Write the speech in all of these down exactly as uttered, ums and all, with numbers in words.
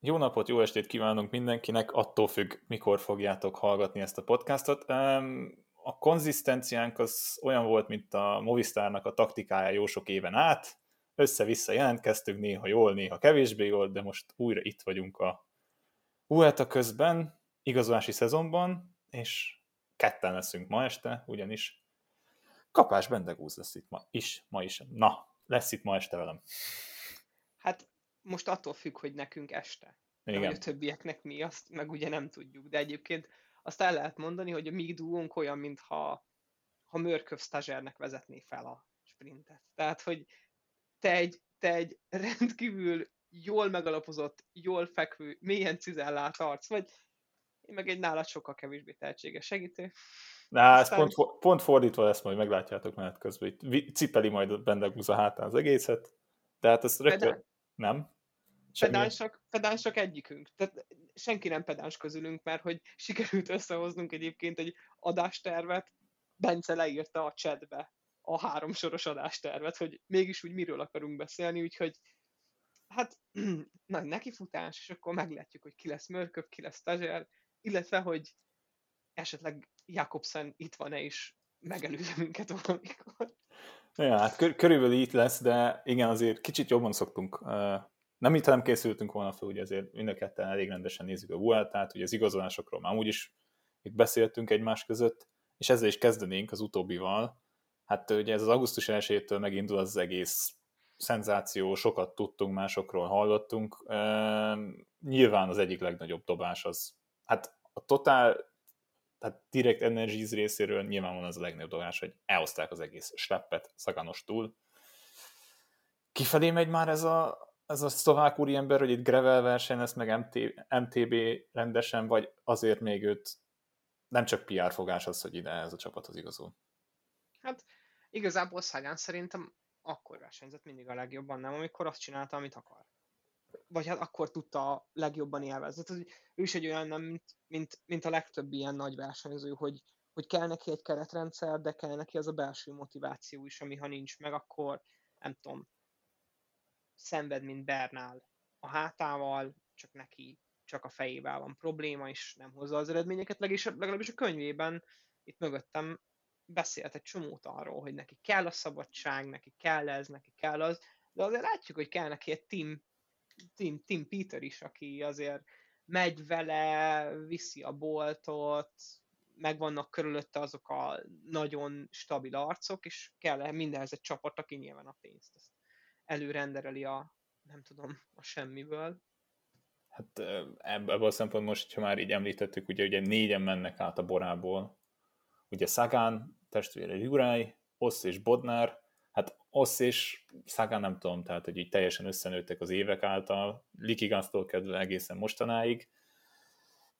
Jó napot, jó estét kívánunk mindenkinek, attól függ, mikor fogjátok hallgatni ezt a podcastot. A konzisztenciánk az olyan volt, mint a Movistárnak a taktikája jó sok éven át. Össze-vissza jelentkeztünk, néha jól, néha kevésbé jól, de most újra itt vagyunk a u é té á közben, igazolási szezonban, és ketten leszünk ma este, ugyanis Kapás Bendegúz lesz itt ma is, ma is. Na, lesz itt ma este velem. Hát most attól függ, hogy nekünk este. Igen. Hogy a többieknek mi, azt meg ugye nem tudjuk. De egyébként azt el lehet mondani, hogy a mi duónk olyan, mintha ha Mørkøv stazsernek vezetné fel a sprintet. Tehát, hogy te egy, te egy rendkívül jól megalapozott, jól fekvő, mélyen cizellált arc vagy, én meg egy nálad sokkal kevésbé tehetséges segítő. Na, aztán... ez pont, pont fordítva lesz, majd meglátjátok menet közben. Itt cipeli majd Bendegúz a hátán az egészet, de hát ezt rögtön... Pedál... Nem? Pedánsok, pedánsok egyikünk. Tehát senki nem pedáns közülünk, mert hogy sikerült összehoznunk egyébként egy adástervet, Bence leírta a chatbe a háromsoros adástervet, hogy mégis úgy miről akarunk beszélni, úgyhogy hát nagy nekifutás, és akkor meglátjuk, hogy ki lesz Mørkøv, ki lesz Tazser, illetve, hogy esetleg Jakobsen itt van-e is, megelőzze minket valamikor. Ja, hát kör- körülbelül itt lesz, de igen, azért kicsit jobban szoktunk. Nem itt, nem készültünk volna fel, ugye azért mind a ketten elég rendesen nézzük a Vueltát, ugye az igazolásokról már úgyis itt beszéltünk egymás között, és ezzel is kezdenénk az utóbbival. Hát ugye ez az augusztus elsejétől megindul az egész szenzáció, sokat tudtunk, másokról hallottunk. Nyilván az egyik legnagyobb dobás az, hát a Total, tehát Direct Energy részéről nyilvánvalóan az a legnagyobb dolgás, hogy elhozták az egész sleppet Saganostól. Kifelé megy már ez a, ez a szlovák úriember, hogy itt gravel verseny lesz, meg em té bé rendesen, vagy azért még őt nem csak pé er fogás az, hogy ide ez a csapathoz igazol? Hát igazából Sagan szerintem akkor versenyzett mindig a legjobban, nem, amikor azt csinálta, amit akar. Vagy hát akkor tudta legjobban élvezni. Tehát ő is egy olyan, nem, mint, mint, mint a legtöbb ilyen nagy versenyző, hogy, hogy kell neki egy keretrendszer, de kell neki az a belső motiváció is, ami ha nincs meg, akkor nem tudom, szenved, mint Bernal a hátával, csak neki, csak a fejével van probléma, és nem hozza az eredményeket. Legalábbis a könyvében itt mögöttem beszélt egy csomót arról, hogy neki kell a szabadság, neki kell ez, neki kell az, de azért látjuk, hogy kell neki egy team Tim, Tim Peter is, aki azért megy vele, viszi a boltot, meg vannak körülötte azok a nagyon stabil arcok, és kell mindenhez egy csapat, aki nyilván a pénzt ezt előrendereli a, nem tudom, a semmiből. Hát ebből a szempontból most, ha már így említettük, ugye, ugye négyen mennek át a Borából. Ugye Sagan, testvére Juraj, Oss és Bodnár. Hát Oss és Sagan nem tudom, tehát hogy így teljesen összenőttek az évek által, Likigasztól kedve egészen mostanáig.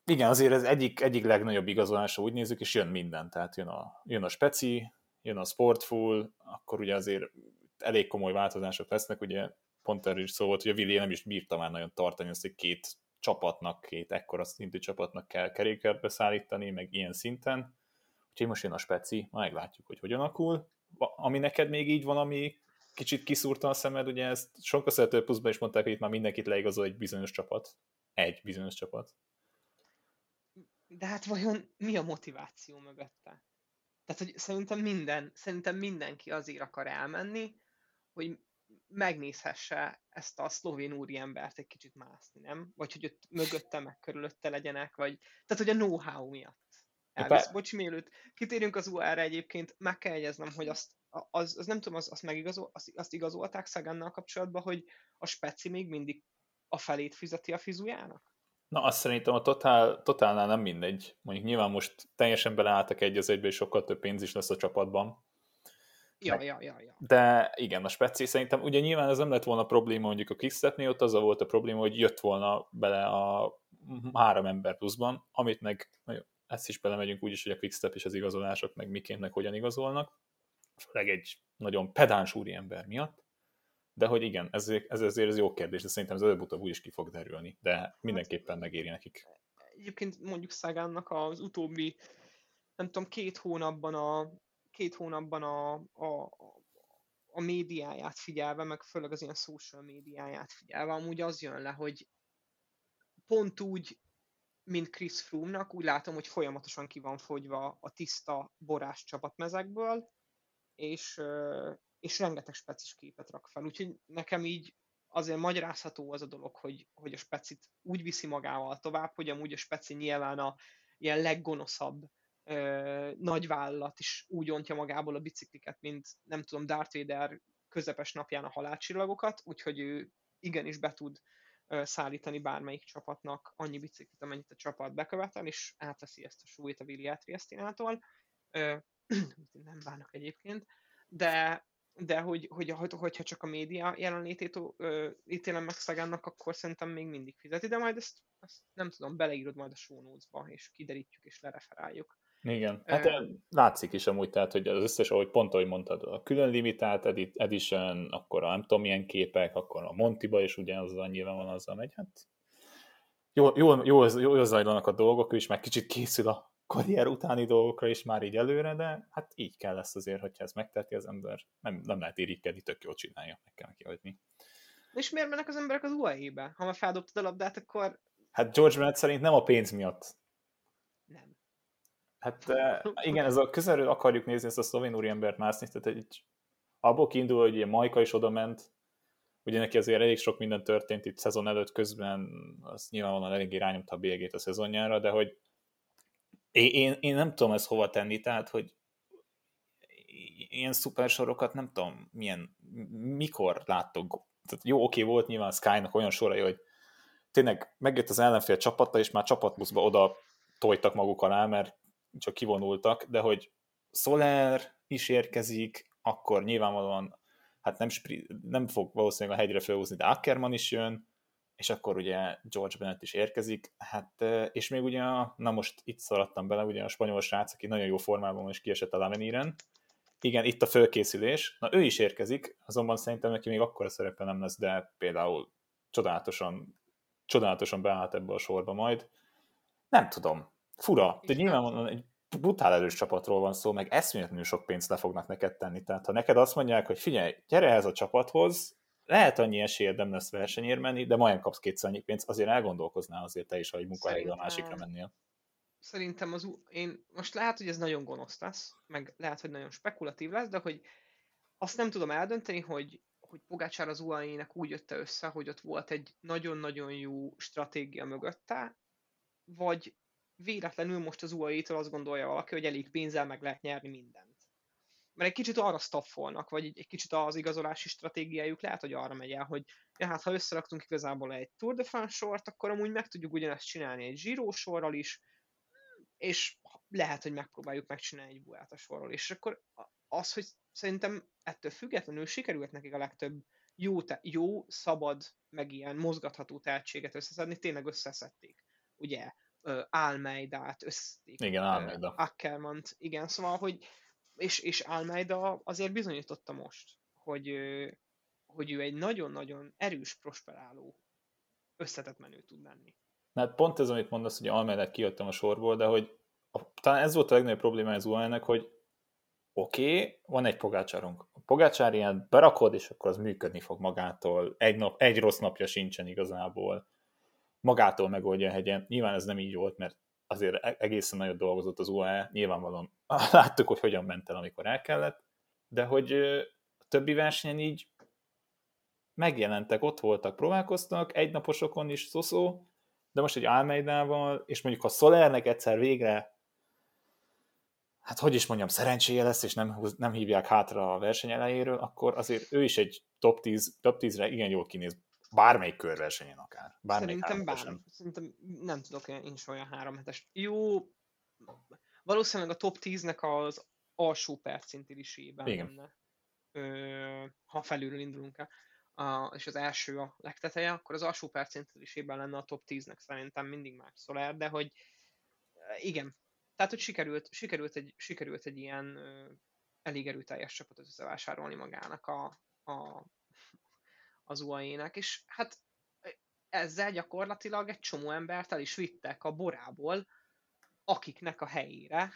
Igen, azért ez egyik, egyik legnagyobb igazolása, úgy nézzük, és jön minden, tehát jön a, jön a speci, jön a sportful, akkor ugye azért elég komoly változások lesznek, ugye pont erről is szó volt, hogy a Willi nem is bírta már nagyon tartani azt, hogy két csapatnak, két ekkora szintű csapatnak kell kerékbe szállítani, meg ilyen szinten. Úgyhogy most jön a speci, majd látjuk, hogy hogyan alakul. Ami neked még így van, ami kicsit kiszúrta a szemed, ugye ezt sokkal szerető pluszban is mondták, hogy itt már mindenkit leigazol egy bizonyos csapat. Egy bizonyos csapat. De hát vajon mi a motiváció mögötte? Tehát, hogy szerintem, minden, szerintem mindenki azért akar elmenni, hogy megnézhesse ezt a szlovén úriembert egy kicsit mászni, nem? Vagy hogy ott mögötte, meg körülötte legyenek, vagy... Tehát, hogy a know-how miatt. Elvisz, bocs, mielőtt kitérünk az u er-re egyébként, meg kell jegyeznem, hogy azt, az, az nem tudom, az, azt, megigazol, azt, azt igazolták Sagannal kapcsolatban, hogy a speci még mindig a felét fizeti a fizujának? Na, azt szerintem a totál, totálnál nem mindegy. Mondjuk nyilván most teljesen beleálltak egy az egybe, és sokkal több pénz is lesz a csapatban. Ja, de, ja, ja, ja. De igen, a speci szerintem, ugye nyilván ez nem lett volna probléma mondjuk a Quick-Stepnél, ott azzal volt a probléma, hogy jött volna bele a három ember pluszban, amit meg... Ezt is belemegyünk úgyis, hogy a Quick-Step és az igazolások meg miként, meg hogyan igazolnak. Főleg egy nagyon pedáns úriember miatt. De hogy igen, ez, ez azért ez jó kérdés, de szerintem az előbb-utóbb úgyis ki fog derülni. De mindenképpen megéri nekik. Egyébként mondjuk Sagannak az utóbbi, nem tudom, két hónapban a, két hónapban a, a, a médiáját figyelve, meg főleg az ilyen social médiáját figyelve, amúgy az jön le, hogy pont úgy, mint Chris Froome-nak, úgy látom, hogy folyamatosan ki van fogyva a tiszta borás csapatmezekből, és, és rengeteg specis képet rak fel. Úgyhogy nekem így azért magyarázható az a dolog, hogy, hogy a specit úgy viszi magával tovább, hogy amúgy a speci nyilván a ilyen leggonoszabb ö, nagyvállalat is úgy ontja magából a bicikliket, mint nem tudom, Darth Vader közepes napján a halálcsillagokat, úgyhogy ő igenis be tud szállítani bármelyik csapatnak annyi biciklit, amennyit a csapat bekövetel, és átveszi ezt a súlyt a Williát Triestinától. Nem bánok egyébként, de, de hogy, hogy, hogyha csak a média jelenlétét ö, ítélem meg Sagannak, akkor szerintem még mindig fizeti, de majd ezt, ezt nem tudom, beleírod majd a show notes-ba, és kiderítjük, és lereferáljuk. Igen, hát ö... látszik is amúgy, tehát, hogy az összes, ahogy pont ahogy mondtad, a külön limitált edition, akkor a nem tudom milyen képek, akkor a Montiba is ugyanazzal nyilván van, azzal megy, hát jól, jól, jól, jól zajlanak a dolgok, és már kicsit készül a karrier utáni dolgokra is már így előre, de hát így kell lesz azért, hogyha ez megteheti az ember, nem, nem lehet irigykedni, tök jól csinálja, meg kell kihagyni. És miért mennek az emberek az u á é-be? Ha már feldobtad a labdát, akkor... Hát George Bennett szerint nem a pénz miatt. Nem. Hát igen, ez a közelről akarjuk nézni ezt a szlovén úriembert mászni, tehát egy, abból kiindul, hogy ilyen Majka is oda ment, ugye neki azért elég sok minden történt itt szezon előtt, közben az nyilvánvalóan elég irányomta a bélyegét a szezonjára, de hogy én, én nem tudom ezt hova tenni, tehát hogy ilyen szupersorokat nem tudom milyen, mikor láttok, tehát jó, oké, volt nyilván Sky-nak olyan sorai, hogy tényleg megjött az ellenfél csapata, és már csapatbuszba oda tojtak maguk alá, mert csak kivonultak, de hogy Soler is érkezik, akkor nyilvánvalóan hát nem, nem fog valószínűleg a hegyre felhúzni, de Ackermann is jön, és akkor ugye George Bennett is érkezik, hát és még ugye, na most itt szaladtam bele, ugye a spanyol srác, aki nagyon jó formában most kiesett a Laveniren, igen, itt a fölkészülés, na ő is érkezik, azonban szerintem neki még akkora szerepe nem lesz, de például csodálatosan, csodálatosan beállt ebbe a sorba majd, nem tudom, fura, de nyilvánvalóan egy brutál erős csapatról van szó, meg eszméletlenül sok pénzt le fognak neked tenni, tehát ha neked azt mondják, hogy figyelj, gyere ehhez a csapathoz, lehet annyi esélyed nem lesz versenyért menni, de majdnem kapsz kétszer annyi pénzt, azért elgondolkoznál azért te is, ha egy munkahelyre a másikra mennél. Szerintem az u- én most lehet, hogy ez nagyon gonosz lesz, meg lehet, hogy nagyon spekulatív lesz, de hogy azt nem tudom eldönteni, hogy, hogy Pogačar az u á é-nek úgy jött össze, hogy ott volt egy nagyon-nagyon jó stratégia mögötte, vagy véletlenül most az u á é-től azt gondolja valaki, hogy elég pénzzel meg lehet nyerni mindent. Mert egy kicsit arra staffolnak, vagy egy kicsit az igazolási stratégiájuk lehet, hogy arra megy el, hogy ja, hát ha összeraktunk igazából egy Tour de France sort, akkor amúgy meg tudjuk ugyanezt csinálni egy Giro sorral is, és lehet, hogy megpróbáljuk megcsinálni egy Vuelta sorral. És akkor az, hogy szerintem ettől függetlenül sikerült nekik a legtöbb jó, te- jó szabad, meg ilyen mozgatható tehetséget összeszedni, tényleg összeszedték, ugye? Almeidát, összetik. Igen, Almeida. Ackermann-t, igen, szóval, hogy és, és Almeida azért bizonyította most, hogy, hogy ő egy nagyon-nagyon erős, prosperáló összetett menő tud lenni. Hát pont ez, amit mondasz, hogy Almeidát kijöttem a sorból, de hogy a, talán ez volt a legnagyobb probléma az u á é-nek, hogy oké, okay, van egy Pogačarunk. A Pogačar ilyen berakod, és akkor az működni fog magától. Egy, nap, egy rossz napja sincsen igazából. Magától megoldja a hegyen. Nyilván ez nem így volt, mert azért egészen nagyon dolgozott az u á é, nyilvánvalóan láttuk, hogy hogyan ment el, amikor el kellett, de hogy a többi versenyen így megjelentek, ott voltak, próbálkoztak, egynaposokon is szoszó, de most egy Almeidával, és mondjuk ha Solernek egyszer végre, hát hogy is mondjam, szerencséje lesz, és nem, nem hívják hátra a verseny elejéről, akkor azért ő is egy top tíz, top tízre igen jól kinéz. Bármelyik körversenyen akár. Bármelyik szerintem bármelyik. Szerintem nem tudok, én is olyan három hetes. Jó, valószínűleg a top tíznek az alsó percintilisében lenne. Ö, ha felülről indulunk el, a, és az első a legteteje, akkor az alsó percintilisében lenne a top tíznek szerintem mindig már Soler, de hogy igen, tehát hogy sikerült, sikerült, egy, sikerült egy ilyen ö, elég erőteljes csapatot összevásárolni magának a, a az u á é-nek, és hát ezzel gyakorlatilag egy csomó embert el is vittek a Borából, akiknek a helyére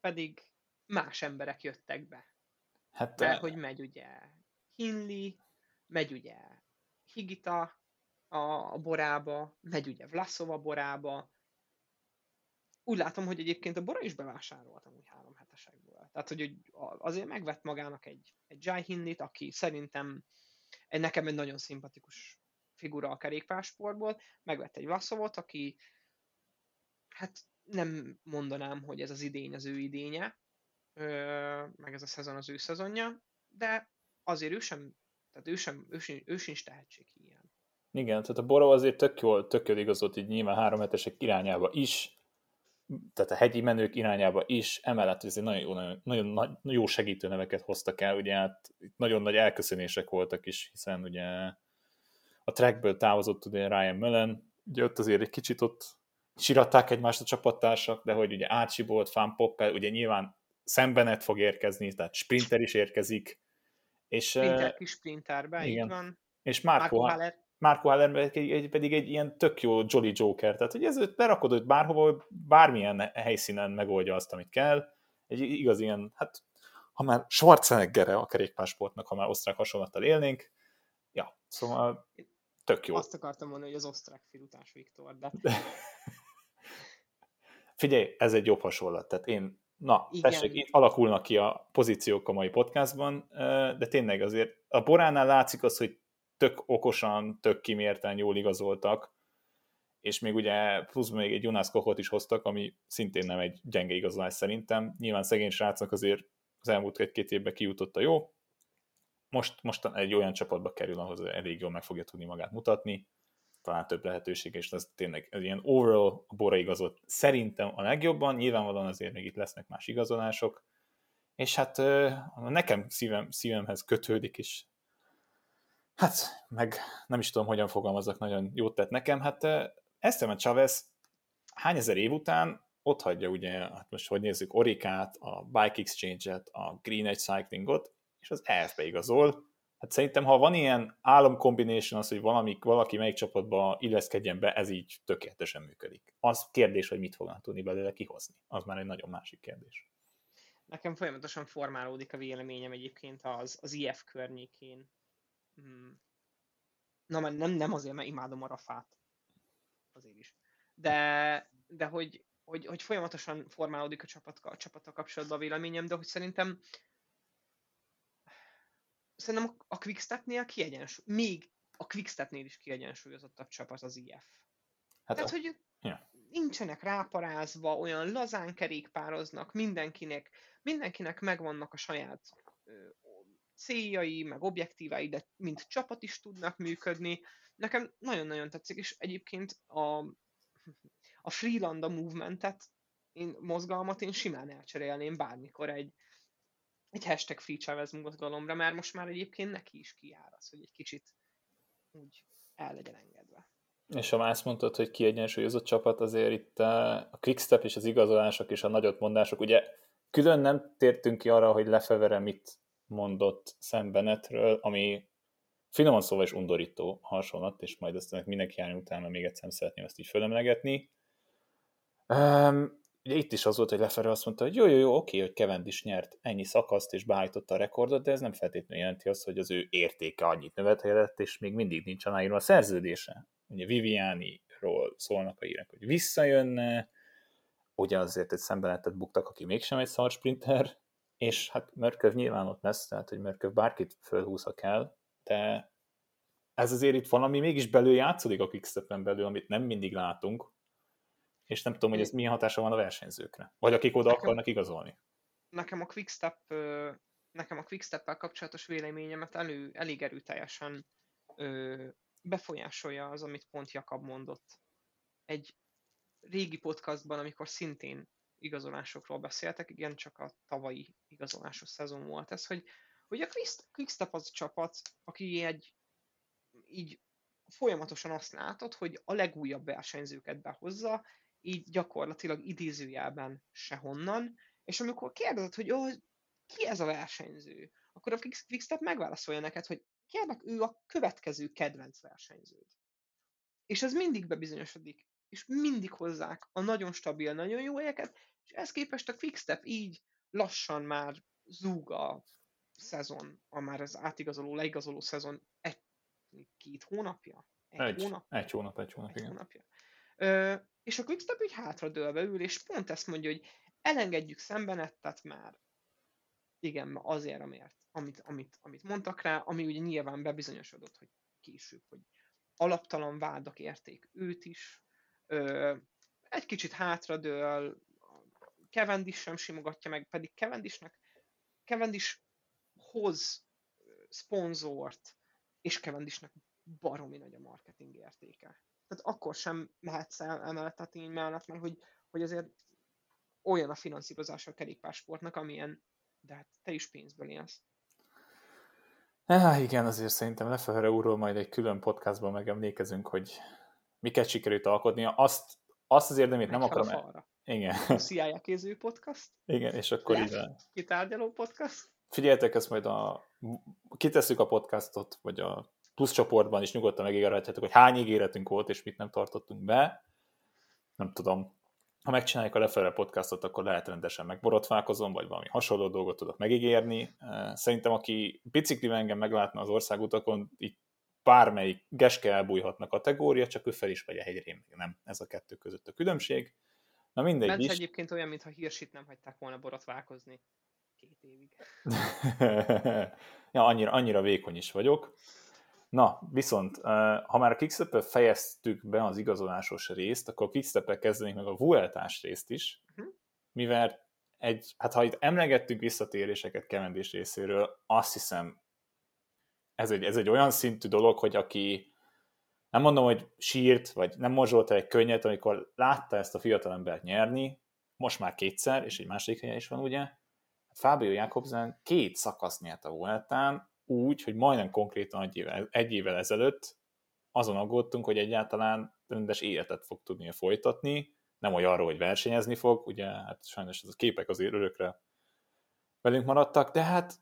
pedig más emberek jöttek be. Hát, mert hogy megy ugye Hindley, megy ugye Higita, a, a Borába, megy ugye Vlaszova Borába. Úgy látom, hogy egyébként a Bora is bevásárolt amúgy három hetesekből. Tehát, hogy azért megvett magának egy, egy Jai Hindit, aki szerintem egy, nekem egy nagyon szimpatikus figura a kerékpársportból, megvett egy Vlaszovot, aki hát nem mondanám, hogy ez az idény az ő idénye, meg ez a szezon az ő szezonja, de azért ő sem, tehát ő sem, ő sincs, ő sincs tehetség ilyen. Igen, tehát a Bora azért tök jól, tök jól igazolt így nyilván három hetesek irányába is, tehát a hegyi menők irányába is, emellett azért nagyon jó, nagyon, nagyon jó segítő neveket hoztak el, ugye hát nagyon nagy elköszönések voltak is, hiszen ugye a Trekből távozott ugye Ryan Mullen, ugye ott azért egy kicsit ott siratták egymást a csapattársak, de hogy ugye Ácsi volt, Van Poppel, ugye nyilván Szembenet fog érkezni, tehát sprinter is érkezik, és sprinter kis sprinterben, így van. És Marco Haller. Marco Haller pedig egy ilyen tök jó Jolly Joker, tehát hogy ez berakod, hogy bárhova, bármilyen helyszínen megoldja azt, amit kell. Egy igaz ilyen, hát ha már Schwarzenegger-e a kerékpársportnak, ha már osztrák hasonlattal élnénk, ja, szóval tök jó. Azt akartam mondani, hogy az osztrák filutás Viktor, de... Figyelj, ez egy jobb hasonlat, tehát én na, igen. Tessék, itt alakulnak ki a pozíciók a mai podcastban, de tényleg azért a Boránál látszik az, hogy tök okosan, tök kimérten jól igazoltak, és még ugye plusz még egy Jonas Kochot is hoztak, ami szintén nem egy gyenge igazolás szerintem. Nyilván szegény srácnak azért az elmúlt egy-két évben kijutott a jó. Most, most egy olyan csapatba kerül, ahhoz elég jól meg fogja tudni magát mutatni. Talán több lehetőség, és ez tényleg ez ilyen overall a Bora igazolt szerintem a legjobban, nyilvánvalóan azért még itt lesznek más igazolások, és hát nekem szívem, szívemhez kötődik is. Hát, meg nem is tudom, hogyan fogalmazzak, nagyon jót tett nekem, hát Esteban Chavez hány ezer év után ott hagyja ugye, hát most hogy nézzük, Orikát, a Bike Exchange-et, a Green Edge Cyclingot, és az E F-be igazol. Hát szerintem, ha van ilyen álom combination, az, hogy valami, valaki melyik csapatba illeszkedjen be, ez így tökéletesen működik. Az kérdés, hogy mit fognak tudni belőle kihozni. Az már egy nagyon másik kérdés. Nekem folyamatosan formálódik a véleményem egyébként az, az I F környékén. Na, mert nem, nem azért, mert imádom a Rafát. Azért is. De, de hogy, hogy, hogy folyamatosan formálódik a csapat, a csapattal kapcsolatban a véleményem, de hogy szerintem Szerintem a Quick-Stepnél kiegyensúly, még a Quick-Stepnél is kiegyensúlyozottabb csapat az I F. Hát Tehát, a... hogy yeah. nincsenek ráparázva, olyan lazán kerékpároznak, mindenkinek, mindenkinek megvannak a saját ö, céljai, meg objektívái, de mint csapat is tudnak működni. Nekem nagyon-nagyon tetszik, és egyébként a, a Freelanda movementet, én, mozgalmat én simán elcserélném bármikor egy egy hashtag Free Chavez mozgalomra, mert most már egyébként neki is kijár az, hogy egy kicsit úgy el legyen engedve. És ha már azt mondtad, hogy kiegyensúlyozott csapat, azért itt a Quick-Step és az igazolások és a nagyotmondások, ugye külön nem tértünk ki arra, hogy Lefevere mit mondott Szembenetről, ami finoman szóval is undorító hasonlat, és majd aztán mindenki járni utána még egyszer szeretném ezt így fölemlegetni. Um, Ugye itt is az volt, hogy Lefevere azt mondta, hogy jó, jó, jó, oké, hogy Cavendish nyert ennyi szakaszt, és beállította a rekordot, de ez nem feltétlenül jelenti azt, hogy az ő értéke annyit növekedett, és még mindig nincs aláírva a szerződése. Ugye Vivianiról szólnak a hírek, hogy visszajönne, ugye azért egy Szembenetet buktak, aki mégsem egy szar sprinter, és hát Mørkøv nyilván ott lesz, tehát hogy Mørkøv bárkit fölhúzza kell, de ez azért itt valami mégis belül játszódik a Quick-Stepen belül, amit nem mindig látunk, és nem tudom, hogy ez milyen hatása van a versenyzőkre, vagy akik oda nekem, akarnak igazolni. Nekem a Quick-Step, nekem a Quick-Steppel kapcsolatos véleményemet elő, elég erőteljesen ö, befolyásolja az, amit pont Jakab mondott. Egy régi podcastban, amikor szintén igazolásokról beszéltek, igen, csak a tavalyi igazolásos szezon volt ez, hogy, hogy a Quick-Step az a csapat, aki egy így folyamatosan azt látod, hogy a legújabb versenyzőket behozza, így gyakorlatilag idézőjelben sehonnan, és amikor kérdezed, hogy ó, ki ez a versenyző, akkor a Quick-Step megválaszolja neked, hogy kérlek, ő a következő kedvenc versenyződ. És ez mindig bebizonyosodik, és mindig hozzák a nagyon stabil, nagyon jó helyeket, és ezt képest a Quick-Step így lassan már zúg a szezon, a már az átigazoló, leigazoló szezon egy két hónapja. Egy, egy hónap? Egy hónap, egy hónap, egy igen. Hónapja. Ö, és a Quick-Step így hátradőlve ül, és pont ezt mondja, hogy elengedjük Szembenettet már. Igen, azért, amért, amit, amit, amit mondtak rá, ami ugye nyilván bebizonyosodott, hogy később, hogy alaptalan vádak érték őt is. Ö, egy kicsit hátradől, Cavendish sem simogatja meg, pedig Cavendishnek, Cavendish hoz szponzort, és Cavendishnek baromi nagy a marketing értéke. Tehát akkor sem mehetsz el emellett a tény mellett, mert hogy, hogy azért olyan a finanszírozása a kerékpársportnak, amilyen, de hát te is pénzből élsz. Há, igen, azért szerintem Lefehere úrról majd egy külön podcastban megemlékezünk, hogy miket sikerült alkotnia. Azt, azt az érdemét nem akarom... El... Igen. A cé i á kéző podcast. Igen, és akkor így... Kitárgyaló podcast. Figyeljetek, ezt majd a... Kitesszük a podcastot, vagy a plusz csoportban is nyugodtan megígérhetjétek, hogy hány ígéretünk volt, és mit nem tartottunk be. Nem tudom. Ha megcsináljuk a Lefelre podcastot, akkor lehet rendesen megborotválkozom, vagy valami hasonló dolgot tudok megígérni. Szerintem, aki biciklivel engem meglátna az országutakon, így bármelyik geske elbújhatna kategória, csak ő fel is vagy a hegyre, meg nem. Ez a kettő között a különbség. Na mindegy Bence is. Egyébként olyan, mintha Hírsit nem hagyták volna borotválkozni két évig. ja, annyira, annyira vékony is vagyok. Na, viszont, ha már a Quick-Steppel fejeztük be az igazolásos részt, akkor a Quick-Steppel kezdenénk meg a Vueltás részt is, uh-huh. mivel egy, hát ha itt emlegettünk visszatéréseket Cavendish részéről, azt hiszem, ez egy, ez egy olyan szintű dolog, hogy aki, nem mondom, hogy sírt, vagy nem morzsolta egy könnyet, amikor látta ezt a fiatalembert nyerni, most már kétszer, és egy másik helyen is van, ugye, Fábio Jakobsen két szakasz nyert a Vueltán, úgy, hogy majdnem konkrétan egy évvel, egy évvel ezelőtt azon aggódtunk, hogy egyáltalán rendes életet fog tudnia folytatni, nem olyanról, hogy versenyezni fog, ugye, hát sajnos ez a képek azért örökre velünk maradtak, de hát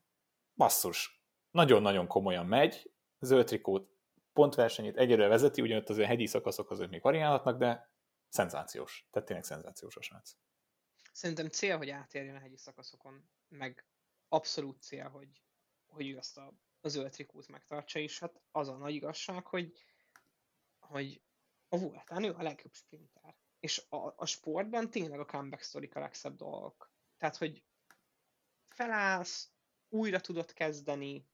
basszus, nagyon-nagyon komolyan megy, zöld trikót, pontversenyét egyelőre vezeti, ugyanott azért hegyi szakaszok azért még variálhatnak, de szenzációs, tehát tényleg szenzációs a srác. Szerintem cél, hogy átérjen a hegyi szakaszokon, meg abszolút cél, hogy hogy ő azt a, a zöld trikót megtartsa, és hát az a nagy igazság, hogy, hogy a Vueltán ő a legjobb sprinter. És a, a sportban tényleg a comeback sztorik a legszebb dolgok. Tehát, hogy felállsz, újra tudod kezdeni,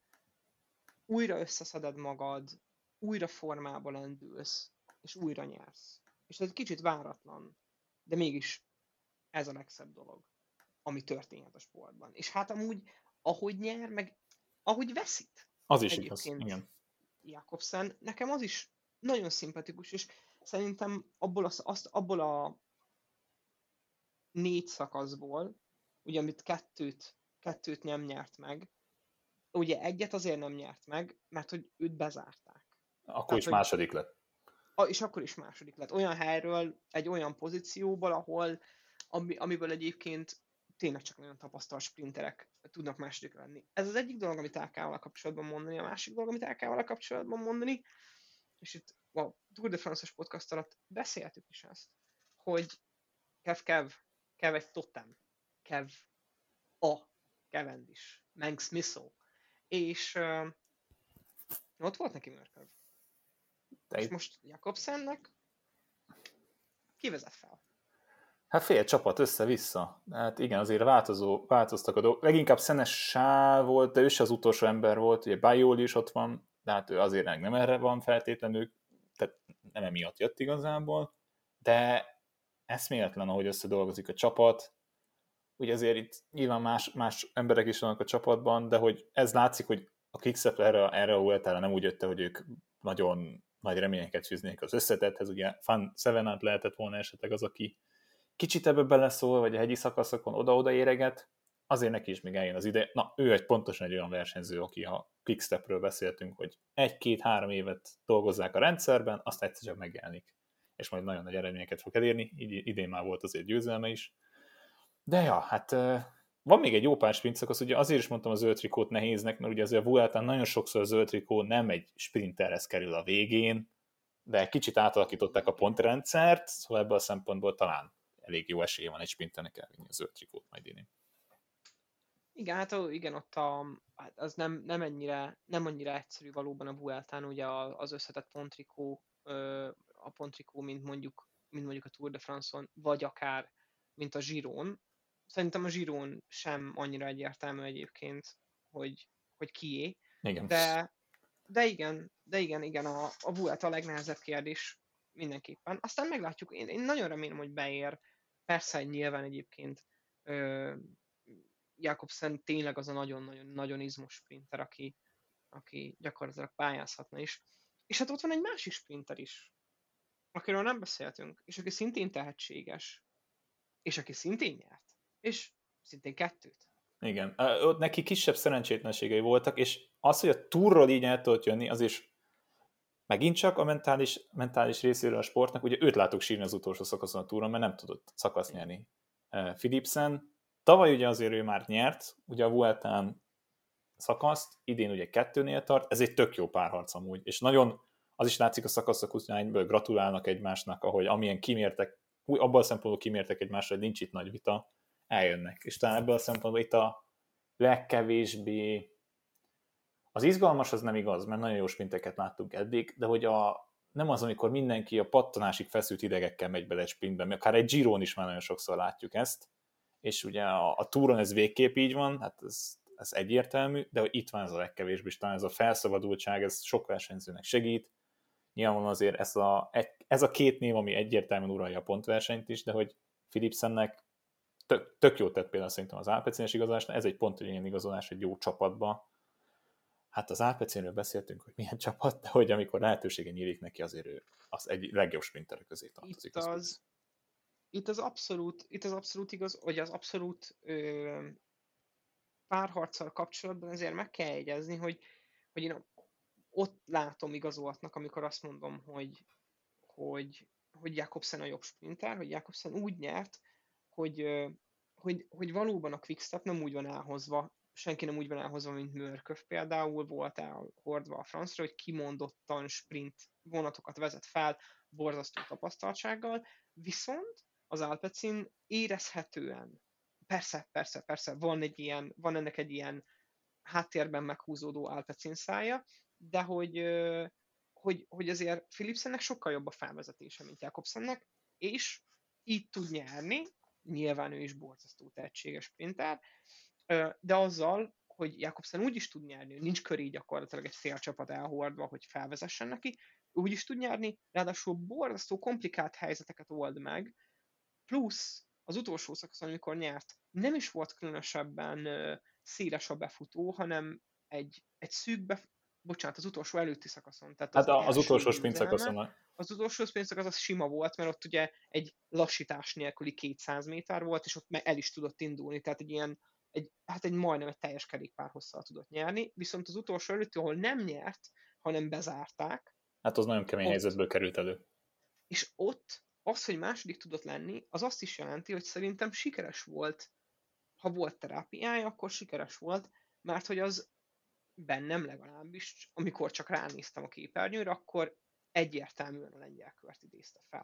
újra összeszeded magad, újra formába lendülsz, és újra nyersz. És ez egy kicsit váratlan, de mégis ez a legszebb dolog, ami történhet a sportban. És hát amúgy, ahogy nyer, meg ahogy veszít. Az is igaz, igen. Jakobsen, nekem az is nagyon szimpatikus, és szerintem abból, az, azt, abból a négy szakaszból, ugye amit kettőt, kettőt nem nyert meg, ugye egyet azért nem nyert meg, mert hogy őt bezárták. Akkor Tehát, is hogy, második lett. A, és akkor is második lett. Olyan helyről, egy olyan pozícióból, ahol, ami, amiből egyébként tényleg csak nagyon tapasztalt sprinterek tudnak második lenni. Ez az egyik dolog, amit á ká-val kapcsolatban mondani, a másik dolog, amit á ká-val kapcsolatban mondani, és itt a Tour de France-os podcast alatt beszéltük is ezt, hogy kev-kev, kev egy totem, kev a Cavendish, Manx Missou, és uh, ott volt neki Mørkøv. És most Jakobsennek kivezet fel. Hát fél csapat össze-vissza. Hát igen, azért változó, változtak a dolgok. Leginkább Szenessál volt, de ő is az utolsó ember volt, ugye Bajoli is ott van, de hát ő azért nem erre van feltétlenül, tehát nem emiatt jött igazából, de eszméletlen, ahogy összedolgozik a csapat. Ugye azért itt nyilván más, más emberek is vannak a csapatban, de hogy ez látszik, hogy a Quick-Step erre, erre a u é té-re nem úgy jötte, hogy ők nagyon nagy reményeket fűznék az összetethez, ugye Fan Sevenant lehetett volna esetleg az, aki kicsit ebbe beleszól, vagy a hegyi szakaszokon oda-oda éreget, azért neki is még eljön az ide. Na, ő egy pontosan egy olyan versenyző, aki a Quick-Stepről beszéltünk, hogy egy-két-három évet dolgozzák a rendszerben, azt egyszer csak megjelenik. És majd nagyon nagy eredményeket fog elérni, így, idén már volt azért győzelme is. De ja, hát van még egy jó pár sprint szakasz, ugye azért is mondtam a zöld trikót nehéznek, mert ugye azért a Vueltán nagyon sokszor a zöld trikó nem egy sprinterhez kerül a végén, de kicsit átalakították a pontrendszert, szóval ebből a szempontból talán elég jó esélye van egy sprinternek elvinni a zöld trikót majd idén. Igen, hát igen, ott a, hát az nem, nem, ennyire, nem annyira egyszerű valóban a Vueltán, ugye az összetett pontrikó, a pontrikó, mint mondjuk, mint mondjuk a Tour de France-on, vagy akár, mint a Giron. Szerintem a Giron sem annyira egyértelmű egyébként, hogy, hogy kié. Igen. De, de igen, de igen, igen, a, a Vuelta a legnehezebb kérdés mindenképpen. Aztán meglátjuk, én, én nagyon remélem, hogy beér. Persze nyilván egyébként Jakobsen tényleg az a nagyon-nagyon-nagyon izmos sprinter, aki, aki gyakorlatilag pályázhatna is. És hát ott van egy másik sprinter is, akiről nem beszéltünk, és aki szintén tehetséges, és aki szintén nyert, és szintén kettőt. Igen, ott neki kisebb szerencsétlenségei voltak, és az, hogy a túrról így el tudott jönni, az is megint csak a mentális, mentális részéről a sportnak, ugye őt látok sírni az utolsó szakaszon a túron, mert nem tudott szakasz nyerni. Philipsen, tavaly ugye azért ő már nyert, ugye a Vueltán szakaszt, idén ugye kettőnél tart, ez egy tök jó párharc amúgy, és nagyon az is látszik a szakaszok utánből, gratulálnak egymásnak, ahogy amilyen kimértek, új, abban a szempontból kimértek egymásra, hogy nincs itt nagy vita, eljönnek. És talán ebből a szempontból itt a legkevésbé, az izgalmas az nem igaz, mert nagyon jó sprinteket láttunk eddig, de hogy a nem az, amikor mindenki a pattanásig feszült idegekkel megy bele egy sprintbe, mert akár egy Giron is már nagyon sokszor látjuk ezt, és ugye a, a túron ez végképp így van, hát ez, ez egyértelmű, de hogy itt van ez a legkevésbé, és talán ez a felszabadultság, ez sok versenyzőnek segít, nyilván azért ez a, ez a két név, ami egyértelműen uralja a pontversenyt is, de hogy Philipsennek tök, tök jó tett például szerintem az Alpecin-es igazolásnál, ez egy pont egy ilyen igazolás egy jó csapatba. Hát az Alpecinről beszéltünk, hogy milyen csapat, de hogy amikor lehetősége nyílik neki, azért ő az egy legjobb sprinter közé tartozik. Itt az, az, itt az, abszolút, itt az abszolút igaz, hogy az abszolút ö, párharccal kapcsolatban azért meg kell jegyezni, hogy, hogy én ott látom igazoltnak, amikor azt mondom, hogy, hogy, hogy Jakobsen a jobb sprinter, hogy Jakobsen úgy nyert, hogy, hogy, hogy valóban a Quick-Step nem úgy van elhozva, senki nem úgy van elhozva, mint Mørkøv például, volt elhordva a francra, hogy kimondottan sprint vonatokat vezet fel borzasztó tapasztaltsággal, viszont az Alpecin érezhetően, persze, persze, persze, van, egy ilyen, van ennek egy ilyen háttérben meghúzódó Alpecin szája, de hogy, hogy, hogy azért Philipsennek sokkal jobb a felvezetése, mint Jakobsennek, és így tud nyerni, nyilván ő is borzasztó tehetséges sprinter, de azzal, hogy Jakobsen úgy is tud nyerni, nincs köré gyakorlatilag egy szélcsapat elhordva, hogy felvezessen neki, úgy is tud nyerni, ráadásul borzasztó komplikált helyzeteket old meg, plusz az utolsó szakaszon, amikor nyert, nem is volt különösebben széles a befutó, hanem egy, egy szűk befutó, bocsánat, az utolsó előtti szakaszon. Tehát az, hát az utolsó sprint szakaszon. Az utolsó sprint szakasz az sima volt, mert ott ugye egy lassítás nélküli kétszáz méter volt, és ott el is tudott indulni, tehát egy ilyen Egy, hát egy majdnem egy teljes kerékpár hosszal tudott nyerni, viszont az utolsó előtti, ahol nem nyert, hanem bezárták. Hát az nagyon kemény ott, helyzetből került elő. És ott az, hogy második tudott lenni, az azt is jelenti, hogy szerintem sikeres volt, ha volt terápiája, akkor sikeres volt, mert hogy az bennem legalábbis, amikor csak ránéztem a képernyőre, akkor egyértelműen a lengyel kört idézte fel.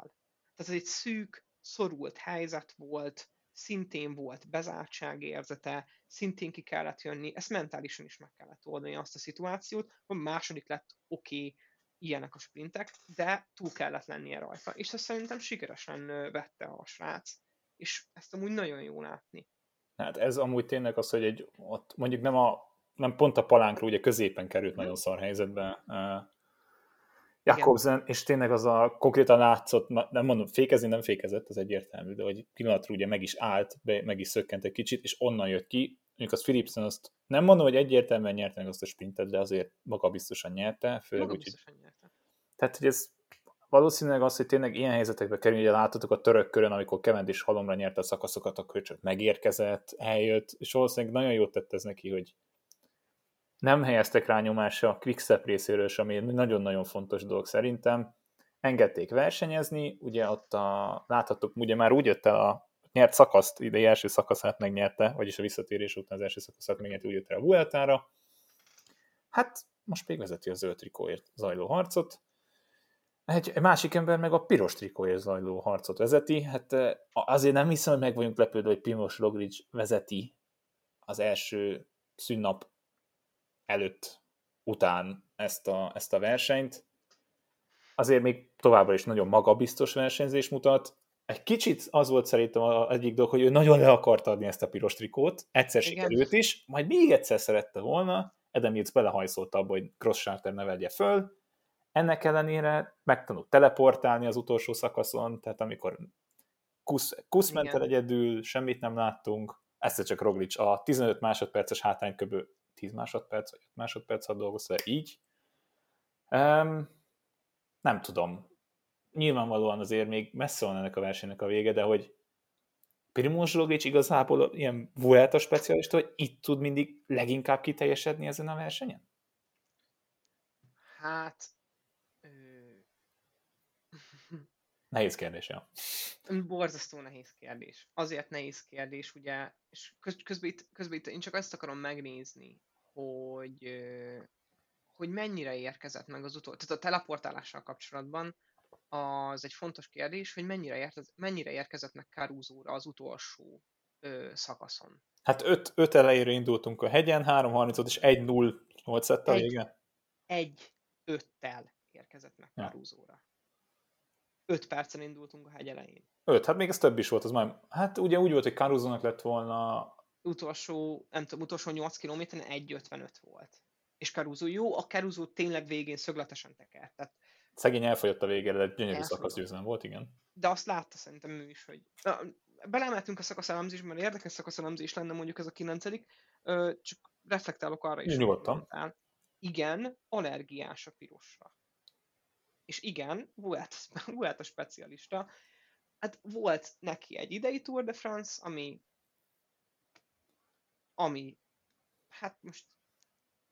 Tehát ez egy szűk, szorult helyzet volt, szintén volt bezártságérzete, szintén ki kellett jönni, ezt mentálisan is meg kellett oldani azt a szituációt, hogy második lett, oké, okay, ilyenek a sprintek, de túl kellett lennie rajta. És ezt szerintem sikeresen vette a srác, és ezt amúgy nagyon jó látni. Hát ez amúgy tényleg az, hogy egy, ott mondjuk nem, a, nem pont a palánkra, ugye középen került mm. nagyon szar helyzetbe, Jakobsen, és tényleg az a konkrétan látszott, nem mondom, fékezni nem fékezett, az egyértelmű, de hogy pillanatra ugye meg is állt, be, meg is szökkent egy kicsit, és onnan jött ki, mondjuk az Philipsen azt nem mondom, hogy egyértelműen nyerte meg azt a sprintet, de azért magabiztosan nyerte. Főleg, magabiztosan úgy, nyerte. Tehát, hogy ez valószínűleg az, hogy tényleg ilyen helyzetekbe kerül, ugye láthatok a török körön, amikor Cavendish halomra nyerte a szakaszokat, akkor csak megérkezett, eljött, és valószínűleg nagyon jót tett ez neki, hogy nem helyeztek rá nyomásra a Quick-Step részéről, ami nagyon-nagyon fontos dolog szerintem. Engedték versenyezni, ugye ott a, láthattuk, ugye már úgy jött el a nyert szakaszt, idei első szakaszát megnyerte, vagyis a visszatérés után az első szakaszát megnyerte, úgy jött el a Vueltára. Hát most még vezeti a zöld trikóért zajló harcot. Egy, egy másik ember meg a piros trikóért zajló harcot vezeti. Hát azért nem hiszem, hogy meg vagyunk lepődve, hogy Primoz Roglič vezeti az első szünnap előtt, után ezt a, ezt a versenyt. Azért még továbbra is nagyon magabiztos versenyzés mutat. Egy kicsit az volt szerintem az egyik dolog, hogy ő nagyon le akarta adni ezt a piros trikót, egyszer igen. sikerült is, majd még egyszer szerette volna, Adam Yates belehajszolta abba, hogy Grosscharter ne vegye föl. Ennek ellenére megtanult teleportálni az utolsó szakaszon, tehát amikor Kusz, Kusz ment el egyedül, semmit nem láttunk, ezt csak Roglič a tizenöt másodperces hátrányköbő, tíz másodperc vagy öt másodperc, ha dolgoztál így. Um, nem tudom. Nyilvánvalóan azért még messze van ennek a versenynek a vége, de hogy Primoz Roglič igazából ilyen Vuelta specialista, hogy itt tud mindig leginkább kiteljesedni ezen a versenyen? Hát... Nehéz kérdés, ja. Borzasztó nehéz kérdés. Azért nehéz kérdés, ugye, és köz, közben, itt, közben itt én csak azt akarom megnézni, hogy, hogy mennyire érkezett meg az utolsó. Tehát a teleportálással kapcsolatban az egy fontos kérdés, hogy mennyire, ért, mennyire érkezett meg Carusóra az utolsó ö, szakaszon. Hát öt, öt elejére indultunk a hegyen, három harmincot és egy nulla nyolc szett a vége. Egy öttel érkezett meg Carusóra. öt percen indultunk a hegy elején. öt, hát még ez több is volt, az már... Hát ugye úgy volt, hogy Carusónak lett volna... Utolsó, nem tudom, utolsó nyolc kilométeren egy ötvenöt volt. És Caruso jó, a Caruso tényleg végén szögletesen tekert. Tehát... Szegény elfogyott a végére, de gyönyörű szakaszgyőzelem volt, igen. De azt látta szerintem ő is, hogy... Na, belemeltünk a szakaszelemzésben, mert érdekes szakaszelemzés lenne mondjuk ez a kilencedik, csak reflektálok arra is. Nyugodtan. Igen, allergiás a pirosra. És igen, Vuelta specialista. Hát volt neki egy idei Tour de France, ami, ami, hát most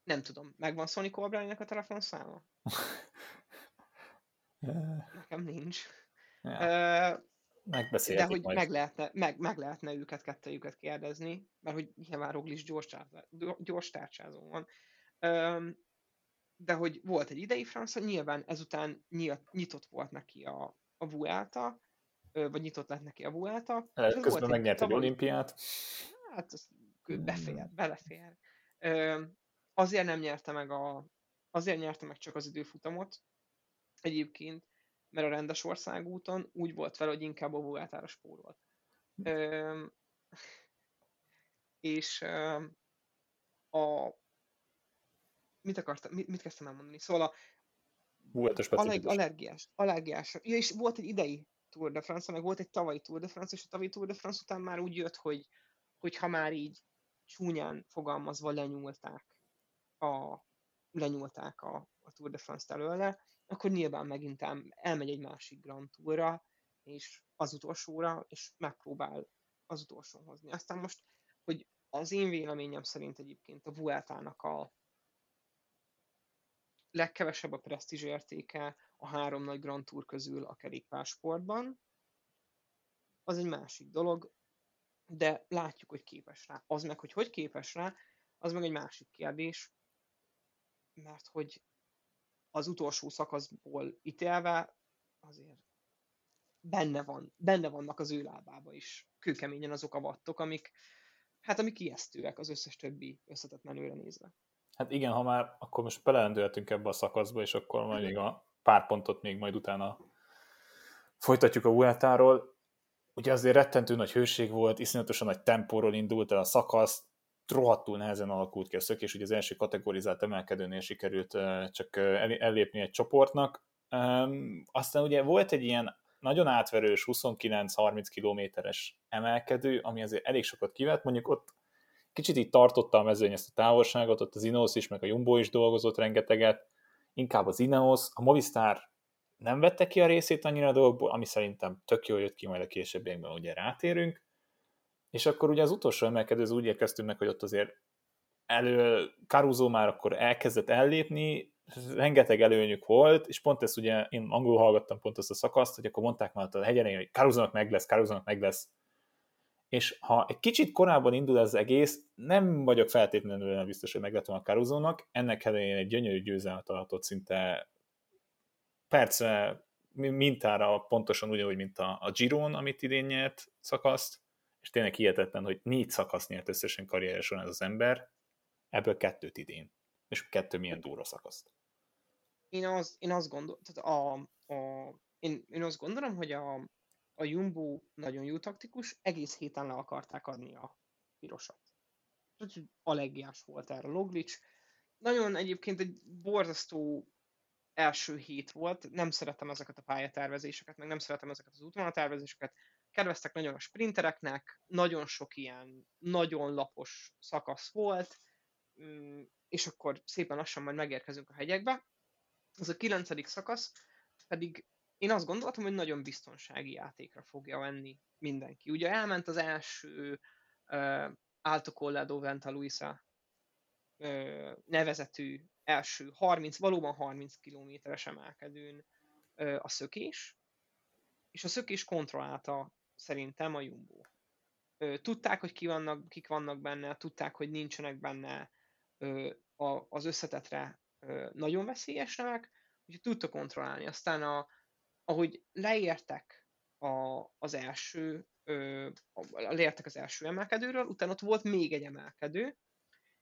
nem tudom, megvan Sonic O'Brien-nek a telefonszáma? Nekem nincs. Ja. Uh, Megbeszélhetjük de hogy majd. Meg lehetne, meg, meg lehetne őket, kettőjüket kérdezni, mert hogy nyilván Roglič gyors tárcsázón van. Uh, de hogy volt egy idei Franca, nyilván ezután nyitott volt neki a, a Vuelta, vagy nyitott lett neki a Vuelta. Közben megnyert egy olimpiát. Hát, az befér, belefér. Azért nem nyerte meg a, azért nyerte meg csak az időfutamot egyébként, mert a rendes országúton úgy volt vele, hogy inkább a Vueltára spórolt. Ö, és a Mit akartam, mit, mit kezdtem elmondani? Szóval a allergi, allergiás, allergiás. Ja, és volt egy idei Tour de France, meg volt egy tavalyi Tour de France, és a tavalyi Tour de France után már úgy jött, hogy, hogy ha már így csúnyán fogalmazva lenyúlták a, lenyúlták a, a Tour de France-t előle, akkor nyilván megint elmegy egy másik Grand Tourra, és az utolsóra, és megpróbál az utolsón hozni. Aztán most, hogy az én véleményem szerint egyébként a Vueltának a legkevesebb a presztízs értéke a három nagy Grand Tour közül a kerékpársportban. Az egy másik dolog, de látjuk, hogy képes rá. Az meg, hogy hogy képes rá, az meg egy másik kérdés, mert hogy az utolsó szakaszból ítélve azért benne van, benne vannak az ő lábába is kőkeményen azok a vattok, amik, hát amik ijesztőek az összes többi összetett menőre nézve. Hát igen, ha már, akkor most belelendülhetünk ebbe a szakaszba, és akkor majd még a pár pontot még majd utána folytatjuk a Vueltáról. Ugye azért rettentő nagy hőség volt, iszonyatosan nagy tempóról indult el a szakasz, rohadtul nehezen alakult ki a szökés, ugye az első kategorizált emelkedőnél sikerült csak ellépni egy csoportnak. Aztán ugye volt egy ilyen nagyon átverős huszonkilenc-harminc kilométeres emelkedő, ami azért elég sokat kivett, mondjuk ott kicsit így tartotta a mezőny ezt a távolságot, ott az Ineos is, meg a Jumbo is dolgozott rengeteget, inkább az Ineos, a Movistar nem vette ki a részét annyira a dolgokból, ami szerintem tök jól jött ki, majd a későbbiekben ugye rátérünk, és akkor ugye az utolsó emelkedőz úgy érkeztünk meg, hogy ott azért elő, Caruso már akkor elkezdett ellépni, rengeteg előnyük volt, és pont ezt ugye, én angolul hallgattam pont ezt a szakaszt, hogy akkor mondták már a hegyen, hogy Carusonak meg lesz, Carusonak meg lesz, és ha egy kicsit korábban indul ez egész, nem vagyok feltétlenül biztos, hogy meglátom a Carusónak, ennek ellenére egy gyönyörű győzelmet adhatott szinte percre mintára pontosan ugyanúgy, mint a, a Giron, amit idén nyert szakaszt, és tényleg hihetetlen, hogy négy szakasz nyert összesen karrierje során ez az ember, ebből kettőt idén, és kettő milyen durva szakaszt. Én, az, én, azt, gondol, tehát a, a, én, én azt gondolom, hogy a, a Jumbo nagyon jó taktikus, egész héten le akarták adni a pirosat. Allergiás volt erre Roglič. Nagyon egyébként egy borzasztó első hét volt, nem szeretem ezeket a pályatervezéseket, meg nem szeretem ezeket az útvonaltervezéseket. Kedveztek nagyon a sprintereknek, nagyon sok ilyen nagyon lapos szakasz volt, és akkor szépen lassan majd megérkezünk a hegyekbe. Az a kilencedik szakasz pedig én azt gondoltam, hogy nagyon biztonsági játékra fogja venni mindenki. Ugye elment az első uh, Alto Collado Venta Luisa uh, nevezetű első harminc, valóban harminc kilométeres emelkedőn uh, a szökés, és a szökés kontrollálta szerintem a Jumbo. Uh, tudták, hogy ki vannak, kik vannak benne, tudták, hogy nincsenek benne uh, a, az összetetre uh, nagyon veszélyesnek, úgyhogy tudta kontrollálni. Aztán a ahogy leértek a, az első, ö, leértek az első emelkedőről, utána ott volt még egy emelkedő,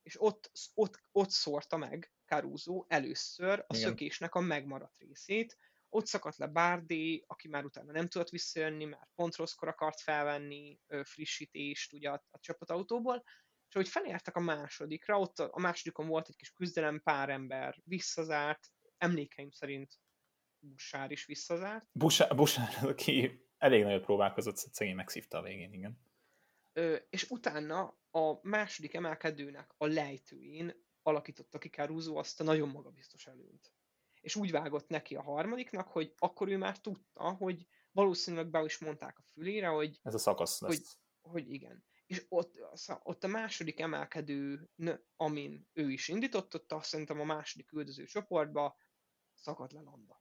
és ott, ott, ott szórta meg Caruso először a Igen. szökésnek a megmaradt részét. Ott szakadt le Bardet, aki már utána nem tudott visszajönni, már pont rosszkor akart felvenni ö, frissítést ugye a, a csapatautóból, és ahogy felértek a másodikra, ott a, a másodikon volt egy kis küzdelem, pár ember visszazárt, emlékeim szerint Bosár is visszazárt. Bosár, aki elég nagyot próbálkozott, szegény megszívta a végén, igen. Ö, és utána a második emelkedőnek a lejtőjén alakította ki Caruso azt a nagyon magabiztos előnyt. És úgy vágott neki a harmadiknak, hogy akkor ő már tudta, hogy valószínűleg be is mondták a fülére, hogy... Ez a szakasz lesz. Hogy, hogy igen. És ott, ott a második emelkedő, amin ő is indított, ott azt szerintem a második üldöző csoportba szakadt le Landa.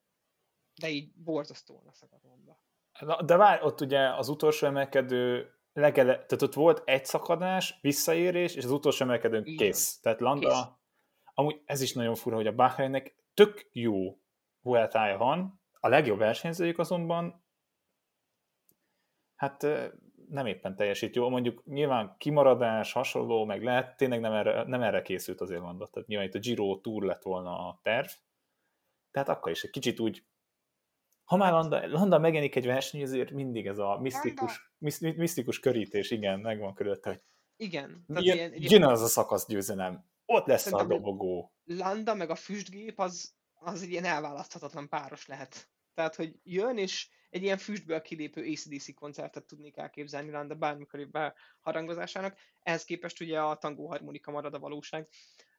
De így borzasztóan leszakadt Landa. Na, de várj, ott ugye az utolsó emelkedő, legele, tehát ott volt egy szakadás, visszaérés, és az utolsó emelkedőn igen. kész. Tehát Landa, kész. Amúgy ez is nagyon fura, hogy a Bahreinnek tök jó Vueltája van, a legjobb versenyzőjük azonban hát nem éppen teljesít jó, mondjuk nyilván kimaradás, hasonló, meg lehet, tényleg nem erre, nem erre készült azért Landa. Tehát nyilván itt a Giro Tour lett volna a terv, tehát akkor is egy kicsit úgy ha már Landa, Landa megjelenik egy verseny, ezért mindig ez a misztikus, misztikus körítés, igen, megvan körülötte, hogy igen, jön, ilyen, jön az a szakasz győzelem, ott lesz a dobogó. Landa meg a füstgép, az, az egy ilyen elválaszthatatlan páros lehet. Tehát, hogy jön, és egy ilyen füstből kilépő á cé dé cé koncertet tudnék elképzelni Landa bármikor beharangozásának. Ehhez képest ugye a tangó harmonika marad a valóság.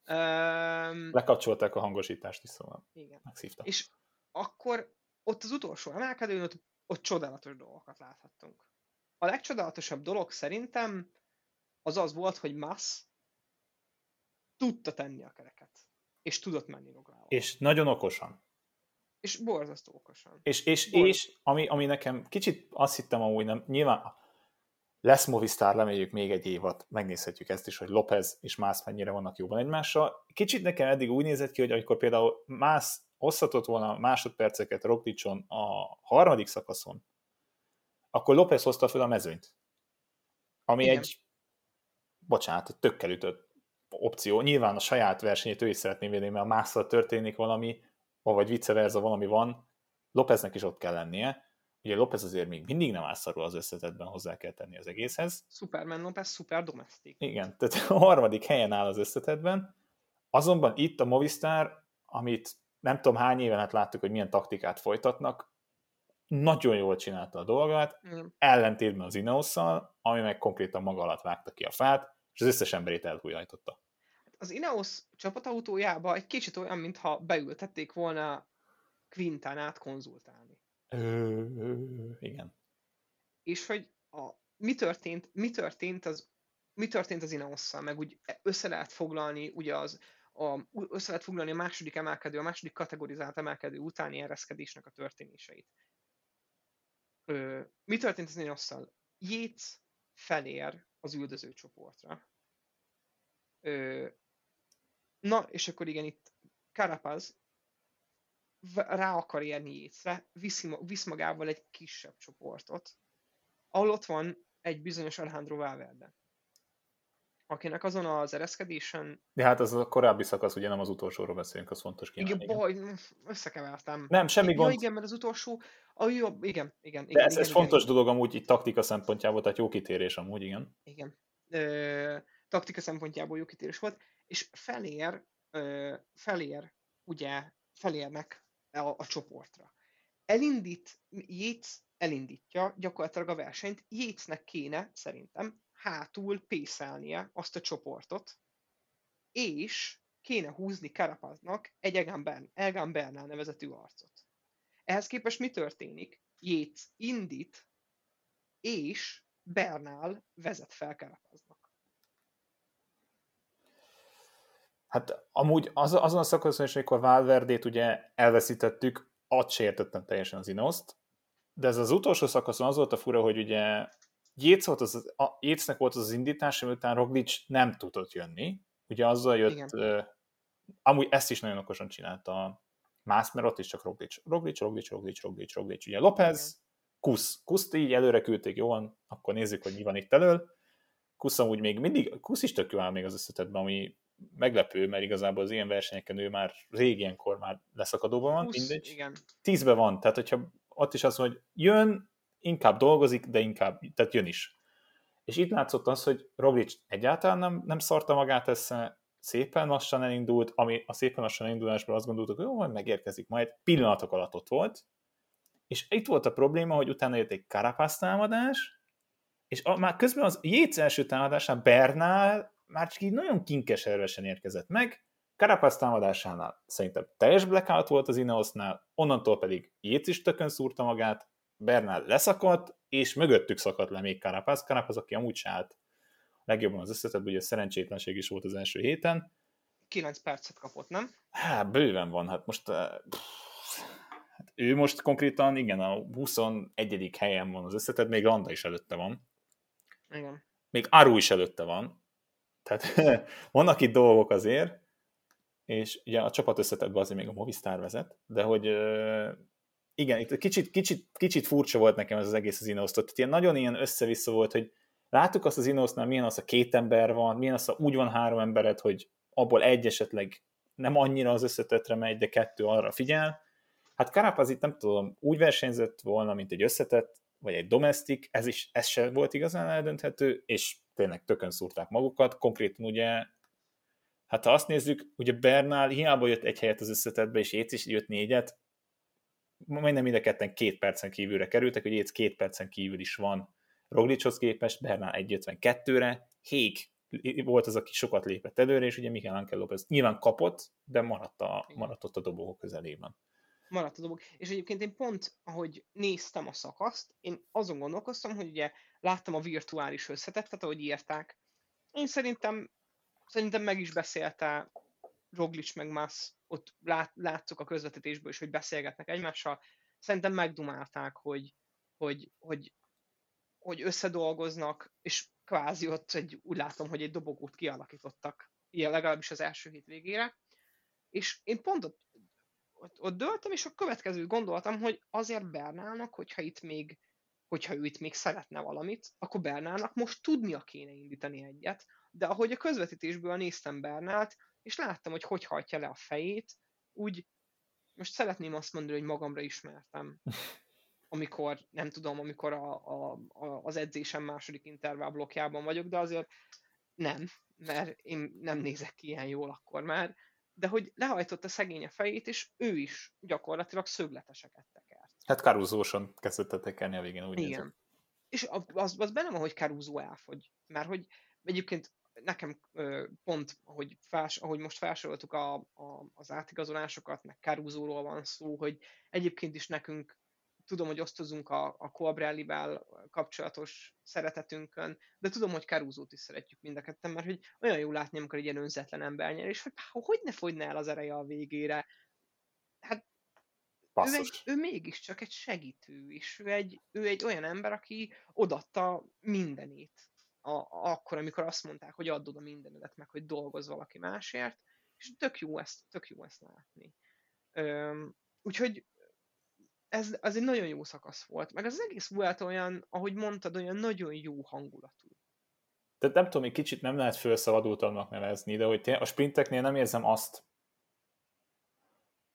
Um, Lekapcsolták a hangosítást is, szóval igen. Megszívta. És akkor ott az utolsó emelkedőn, ott, ott csodálatos dolgokat láthattunk. A legcsodálatosabb dolog szerintem az az volt, hogy Mas tudta tenni a kereket, és tudott menni Rogličval. És nagyon okosan. És borzasztó okosan. És, és, borzasztó. és ami, ami nekem kicsit azt hittem amúgy, nem, nyilván lesz Movistar, reméljük még egy évat, megnézhetjük ezt is, hogy López és Mas mennyire vannak jóban egymással. Kicsit nekem eddig úgy nézett ki, hogy amikor például Mas hozhatott volna másodperceket Rogličon a harmadik szakaszon, akkor López hozta fel a mezőnyt. Ami igen. egy, bocsánat, tökkel ütött opció. Nyilván a saját versenyét ő is szeretné védeni, mert a másszal történik valami, vagy vice versa valami van, Lópeznek is ott kell lennie. Ugye López azért még mindig nem áll szarul az összetetben, hozzá kell tenni az egészhez. Superman López, szuper domestik. Igen, tehát a harmadik helyen áll az összetetben. Azonban itt a Movistar, amit nem tudom hány éven át láttuk, hogy milyen taktikát folytatnak, nagyon jól csinálta a dolgát, mm. ellentétben az Ineosszal, ami meg konkrétan maga alatt vágta ki a fát, és az összes emberét elhújajtotta. Az Ineos csapatautójába egy kicsit olyan, mintha beültették volna Quintanát konzultálni. Ö, igen. És hogy a, mi, történt, mi, történt az, mi történt az Ineosszal, meg úgy össze lehet foglalni ugye az A, össze lehet foglalni a második emelkedő, a második kategorizált emelkedő utáni ereszkedésnek a történéseit. Ö, mi történt az Ineosszal? Yates felér az üldöző csoportra. Ö, na, és akkor igen, itt Carapaz rá akar érni Yatesre, visz magával egy kisebb csoportot, ahol ott van egy bizonyos Alejandro Valverde, akinek azon az ereszkedésen... De hát az a korábbi szakasz, ugye nem az utolsóról beszélünk, az fontos kívánni. Igen, baj, összekevertem. Nem, semmi ja, gond. Igen, mert az utolsó... A jó, igen, igen. De igen, ez, igen, ez igen, fontos igen. dolog amúgy itt taktika szempontjából, tehát jó kitérés amúgy, igen. Igen. Ö, taktika szempontjából jó kitérés volt, és felér, ö, felér, ugye, felérnek a, a csoportra. Elindít, Yates elindítja gyakorlatilag a versenyt. Yatesnek kéne, szerintem, hátul pészelnie azt a csoportot, és kéne húzni Carapaznak egy Egan Bernal, Egan Bernal nevezetű arcot. Ehhez képest mi történik? Yates indít, és Bernal vezet fel Carapaznak. Hát amúgy az, azon a szakaszon is, amikor Valverdét ugye elveszítettük, ott sértettem teljesen az Ineoszt, de ez az utolsó szakaszon az volt a fura, hogy ugye Yates volt az, a, Yatesnek volt az az indítás, amiután Roglič nem tudott jönni. Ugye azzal jött, uh, amúgy ezt is nagyon okosan csinálta a Mász, mert ott is csak Roglič. Roglič, Roglič, Roglič, Roglič, Roglič. Ugye López, Kusz. Kuszt így előre küldték, jó van, akkor nézzük, hogy mi van itt elől. Kusz amúgy még mindig, Kusz is tök jó áll még az összetetben, ami meglepő, mert igazából az ilyen versenyeken ő már rég ilyenkor már leszakadóban van. Kusz, igen. Tízben van, tehát hogyha ott is azt mondja, hogy jön, inkább dolgozik, de inkább, tehát jön is. És itt látszott az, hogy Roglič egyáltalán nem, nem szarta magát össze, szépen lassan elindult, ami a szépen lassan elindulásból azt gondoltuk, hogy jó, majd megérkezik, majd pillanatok alatt ott volt, és itt volt a probléma, hogy utána jött egy Carapaz támadás, és a, már közben az Yates első támadásán Bernal már csak így nagyon kinkeservesen érkezett meg, Carapaz támadásánál szerintem teljes blackout volt az Ineosnál, onnantól pedig Yates is tökön szúrta magát, Bernal leszakadt, és mögöttük szakadt le még Carapaz. Carapaz, aki amúgy se állt legjobban az összetetben, ugye szerencsétlenség is volt az első héten. kilenc percet kapott, nem? Hát, bőven van, hát most... Pff, hát ő most konkrétan, igen, a huszonegyedik helyen van az összetet, még Landa is előtte van. Igen. Még Aru is előtte van. Tehát vannak itt dolgok azért, és ugye a csapat összetetben azért még a Movistar vezet, de hogy... Igen, itt kicsit, kicsit, kicsit furcsa volt nekem ez az egész az Ineos-tól. Tehát ilyen nagyon ilyen össze-vissza volt, hogy láttuk azt az Ineosnál, milyen az, a két ember van, milyen az, a úgy van három embered, hogy abból egy esetleg nem annyira az összetetre megy, de kettő arra figyel. Hát Carapaz itt nem tudom, úgy versenyzett volna, mint egy összetett, vagy egy domestik, ez is, ez sem volt igazán eldönthető, és tényleg tökön szúrták magukat. Konkrétan ugye, hát ha azt nézzük, ugye Bernal hiába jött egy helyet az összetetbe, és Yates is jött négyet, majdnem mind a ketten két percen kívülre kerültek, hogy Yates két percen kívül is van Rogličhoz képest, Bernal egy ötvenkettőre, Hék volt az, aki sokat lépett előre, és ugye Miguel Ángel López nyilván kapott, de maradt, a, maradt ott a dobogó közelében. Maradt a dobogó, és egyébként én pont, ahogy néztem a szakaszt, én azon gondolkoztam, hogy ugye láttam a virtuális összetettet, ahogy írták. Én szerintem, szerintem meg is beszélte Roglič meg Mász, ott lát, látszok a közvetítésből is, hogy beszélgetnek egymással. Szerintem megdumálták, hogy, hogy, hogy, hogy összedolgoznak, és kvázi ott egy, úgy látom, hogy egy dobogót kialakítottak, ilyen legalábbis az első hét végére. És én pont ott, ott, ott döltem, és a következőt gondoltam, hogy azért Bernalnak, hogyha itt még, hogyha ő itt még szeretne valamit, akkor Bernalnak most tudnia kéne indítani egyet. De ahogy a közvetítésből néztem Bernalt, és láttam, hogy hogy hajtja le a fejét, úgy most szeretném azt mondani, hogy magamra ismertem. Amikor, nem tudom, amikor a, a, a, az edzésem második intervall blokkjában vagyok, de azért nem, mert én nem nézek ki ilyen jól akkor már. De hogy lehajtotta szegény a fejét, és ő is gyakorlatilag szögleteseket tekert. Hát Caruso-son kezdett tekerni a végén, úgy. Igen. Nézett. És az, az benne van, hogy Caruso elfogy. Mert hogy egyébként nekem pont, ahogy, fels, ahogy most felsoroltuk a, a, az átigazolásokat, meg Caruso-ról van szó, hogy egyébként is nekünk, tudom, hogy osztozunk a, a Colbrellivel kapcsolatos szeretetünkön, de tudom, hogy Caruso-t is szeretjük mind a ketten, mert hogy olyan jó látni, amikor egy ilyen önzetlen ember nyer, és hogy hogy ne fogyna el az ereje a végére. Hát ő, egy, ő mégiscsak egy segítő, és ő egy, ő egy olyan ember, aki odatta mindenét. A, akkor, amikor azt mondták, hogy add oda mindenedet, meg hogy dolgozz valaki másért, és tök jó ezt, tök jó ezt látni. Üm, úgyhogy ez az egy nagyon jó szakasz volt. Meg az egész Vuelta olyan, ahogy mondtad, olyan nagyon jó hangulatú. Tehát nem tudom, egy kicsit nem lehet felszabadultabbnak nevezni, de hogy a sprinteknél nem érzem azt.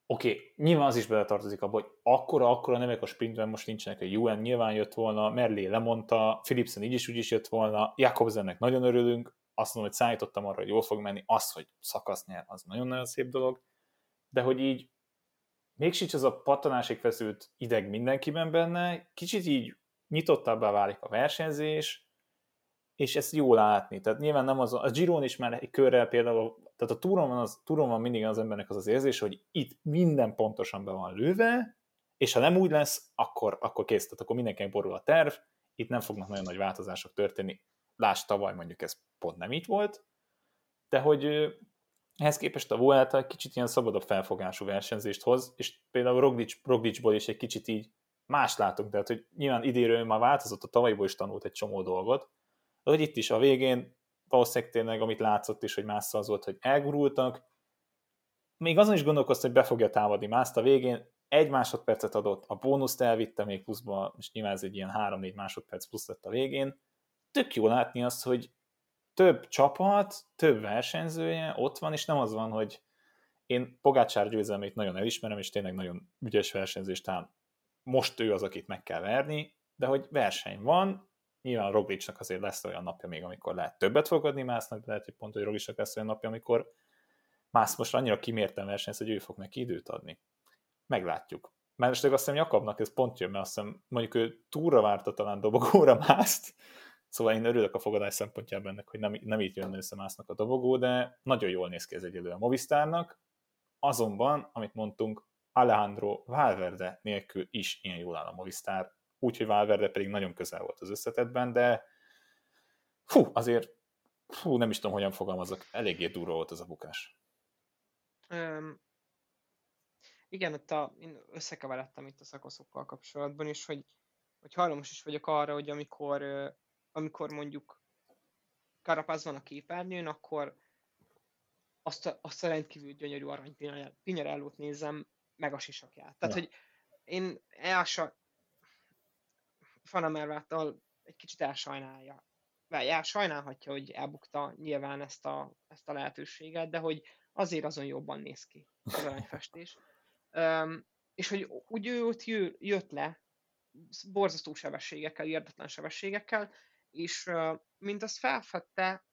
Oké, okay, nyilván az is beletartozik abba, hogy akkora-akkora nevek a sprintben most nincsenek, a u en nyilván jött volna, Merlé lemondta, Philipsen így is úgy is jött volna, Jakobsennek nagyon örülünk, azt mondom, hogy szállítottam arra, hogy jól fog menni, az, hogy szakasz nyer, az nagyon-nagyon szép dolog, de hogy így még sincs az a pattanásig feszült ideg mindenkiben benne, kicsit így nyitottabbá válik a versenyzés, és ezt jól látni. Tehát nyilván nem az, a Giron is már egy körrel például, tehát a túron van, az, túron van mindig az embernek az az érzés, hogy itt minden pontosan be van lőve, és ha nem úgy lesz, akkor, akkor kész, tehát akkor mindenkinek borul a terv, itt nem fognak nagyon nagy változások történni. Lásd, tavaly mondjuk ez pont nem így volt, de hogy ehhez képest a Vuelta egy kicsit ilyen szabadabb felfogású versenyzést hoz, és például Roglič, Rogličból is egy kicsit így más látok, tehát hogy nyilván idéről már változott, a tavalyból is tanult egy csomó dolgot, de hogy itt is a végén valószínűleg tényleg, amit látszott is, hogy Massa az volt, hogy elgurultak. Még azon is gondolkoztam, hogy be fogja támadni Massa a végén, egy másodpercet adott, a bónuszt elvitte még pluszba, és nyilván ez egy ilyen három-négy másodperc plusz lett a végén. Tök jó látni azt, hogy több csapat, több versenyzője ott van, és nem az van, hogy én Pogačar győzelmét nagyon elismerem, és tényleg nagyon ügyes versenyzés, tehát most ő az, akit meg kell verni, de hogy verseny van. Nyilván Rogličnak azért lesz olyan napja még, amikor lehet többet fog adni Másznak, de lehet, hogy pont, hogy Rogličnak lesz olyan napja, amikor Mász most annyira kimérten versenyez, hogy ő fog neki időt adni. Meglátjuk. Mert most azt hiszem Jakabnak ez pont jön, mert azt hiszem mondjuk ő túlra várta talán dobogóra Mászt, szóval én örülök a fogadás szempontjában ennek, hogy nem, nem így jönne össze Másznak a dobogó, de nagyon jól néz ki ez egyelőre a Movistárnak. Azonban, amit mondtunk, Alejandro Valverde nélkül is ilyen jól áll a Movistar, úgyhogy Valverde pedig nagyon közel volt az összetetben, de fú, azért fú, nem is tudom, hogyan fogalmazok, eléggé durva volt az a bukás. Um, igen, ott a, én összekeveredtem itt a szakaszokkal kapcsolatban, és hogy, hogy hajlamos is vagyok arra, hogy amikor, amikor mondjuk Carapaz van a képernyőn, akkor azt a, azt a rendkívül gyönyörű arany Pinarellót nézem meg a sisakját. Tehát, ja. hogy én elsa Fanamerváttal egy kicsit elsajnálja. Vagy elsajnálhatja, hogy elbukta nyilván ezt a, ezt a lehetőséget, de hogy azért azon jobban néz ki az aranyfestés. Um, és hogy úgy jött, jött le borzasztó sebességekkel, érdetlen sebességekkel, és uh, mint azt felfedte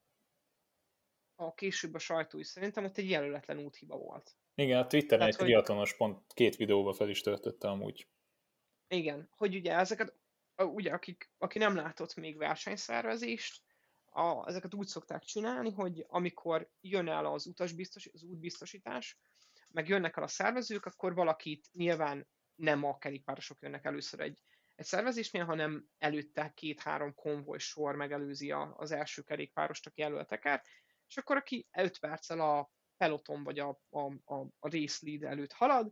a később a sajtó is, szerintem ott egy jelöletlen úthiba volt. Igen, a Twitteren tehát, egy hogy... triatlonos pont két videóba fel is töltötte amúgy. Igen, hogy ugye ezeket ugye, akik, aki nem látott még versenyszervezést, a, ezeket úgy szokták csinálni, hogy amikor jön el az utasbiztos, az útbiztosítás, meg jönnek el a szervezők, akkor valakit nyilván nem a kerékpárosok jönnek először egy, egy szervezésnél, hanem előtte két-három konvoj sor megelőzi a, az első kerékpárost, aki jelöltek el, és akkor aki öt perccel a peloton vagy a, a, a, a race lead előtt halad,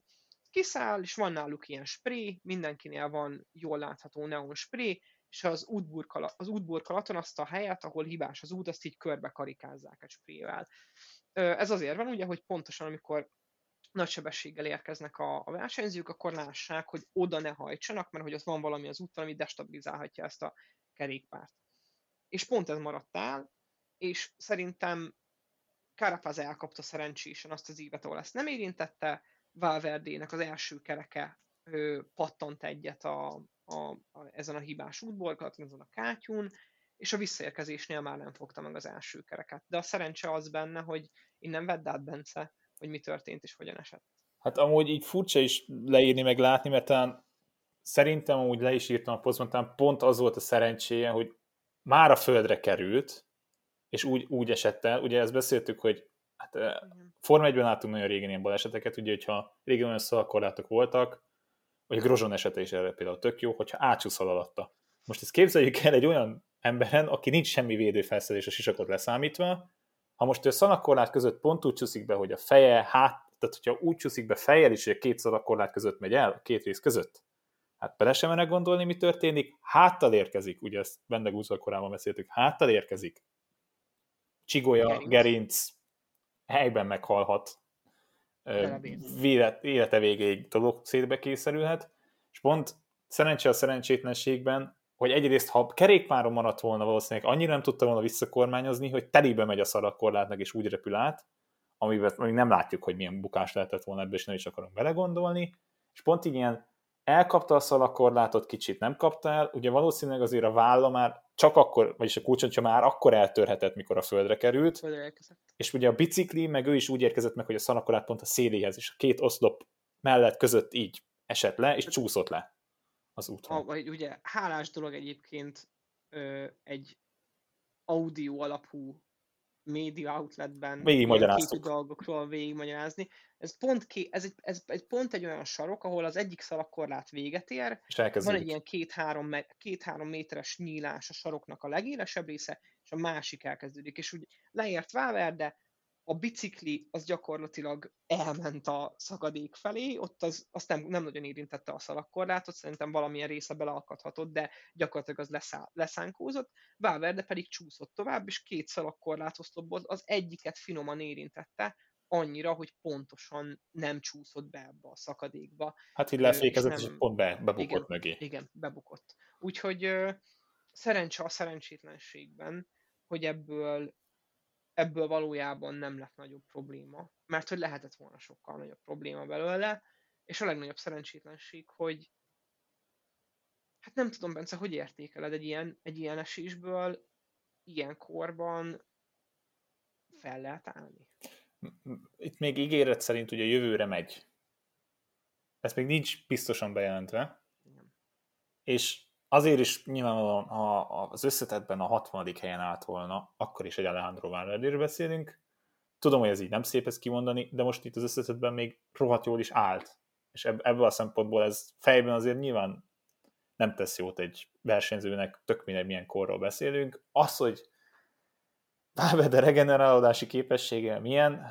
kiszáll, és van náluk ilyen spré, mindenkinél van jól látható neon spré, és az, útburkala, az útburkalaton azt a helyet, ahol hibás az út, azt így körbe karikázzák egy sprével. Ez azért van, ugye, hogy pontosan amikor nagy sebességgel érkeznek a, a versenyzők, akkor lássák, hogy oda ne hajtsanak, mert hogy az van valami az úton, ami destabilizálhatja ezt a kerékpárt. És pont ez maradt el, és szerintem Carapaz elkapta szerencsésen azt az ívet, ahol ezt nem érintette, Valverdének az első kereke ö, pattant egyet a, a, a, ezen a hibás útból, ezen a kátyún, és a visszaérkezésnél már nem fogta meg az első kereket. De a szerencse az benne, hogy innen vedd át, Bence, hogy mi történt és hogyan esett. Hát amúgy így furcsa is leírni, meg látni, mert talán szerintem amúgy le is írtam a posztban, talán pont az volt a szerencséje, hogy már a földre került, és úgy, úgy esett el. Ugye ezt beszéltük, hogy hát Forma egyben láttunk nagyon régen ilyen baleseteket, ugye, hogyha régen olyan szalakorlátok voltak, vagy a Grosjean esete is erre például tök jó, hogyha átsúszol alatta. Most ezt képzeljük el egy olyan emberen, aki nincs semmi védőfelszerelés a sisakot leszámítva, ha most ő szalakorlát között pont úgy csúszik be, hogy a feje, hát, tehát hogyha úgy csúszik be fejjel is, hogy a két szalakorlát között megy el, a két rész között, hát bele sem menek gondolni, mi történik, háttal érkezik, ugye ezt Vendegúzzal korában beszéltük, háttal érkezik, csigolya, gerinc, gerinc helyben meghalhat, élete végéig dolog szétbe készerülhet, És pont szerencse a szerencsétlenségben, hogy egyrészt, ha kerékpáron maradt volna valószínűleg, annyira nem tudta volna visszakormányozni, hogy telibe megy a szarakorlátnak, és úgy repül át, amivel még nem látjuk, hogy milyen bukás lehetett volna ebből, és nem is akarunk belegondolni. És pont így ilyen elkapta a szalakorlátot, kicsit nem kapta el, ugye valószínűleg azért a válla már csak akkor, vagyis a kulcsontja már akkor eltörhetett, mikor a földre került, és ugye a bicikli, meg ő is úgy érkezett meg, hogy a szalakorlát pont a széléhez, és a két oszlop mellett között így esett le, és csúszott le az úton. Ha, ugye hálás dolog egyébként ö, egy audio alapú média outletben végigmagyaráztuk. Két dolgokról végigmagyarázni. Ez pont, ké, ez, egy, ez, ez pont egy olyan sarok, ahol az egyik szalagkorlát véget ér, van egy ilyen két-három, két-három méteres nyílás a saroknak a legélesebb része, és a másik elkezdődik. És úgy leért Valverde, a bicikli az gyakorlatilag elment a szakadék felé, ott az, azt nem, nem nagyon érintette a szalagkorlátot, szerintem valamilyen része beleakadhatott, de gyakorlatilag az leszá, leszánkózott, Valverde pedig csúszott tovább, és két szalagkorlátoszlopból az egyiket finoman érintette, annyira, hogy pontosan nem csúszott be ebbe a szakadékba. Hát így lefékezett, és, nem... és pont be, bebukott igen, mögé. Igen, bebukott. Úgyhogy szerencse a szerencsétlenségben, hogy ebből ebből valójában nem lett nagyobb probléma, mert hogy lehetett volna sokkal nagyobb probléma belőle, és a legnagyobb szerencsétlenség, hogy hát nem tudom, Bence, hogy értékeled egy ilyen, egy ilyen esésből ilyen korban fel lehet állni? Itt még ígéret szerint ugye jövőre megy. Ez még nincs biztosan bejelentve. Nem. És azért is nyilvánvalóan, ha az összetetben a hatvadik helyen állt volna, akkor is egy Alejandro Valverderől beszélünk. Tudom, hogy ez így nem szép ezt kimondani, de most itt az összetetben még rohadt jól is állt. És ebb- ebből a szempontból ez fejben azért nyilván nem tesz jót egy versenyzőnek, tök mindegy milyen korról beszélünk. Az, hogy Valverde regenerálódási képessége milyen,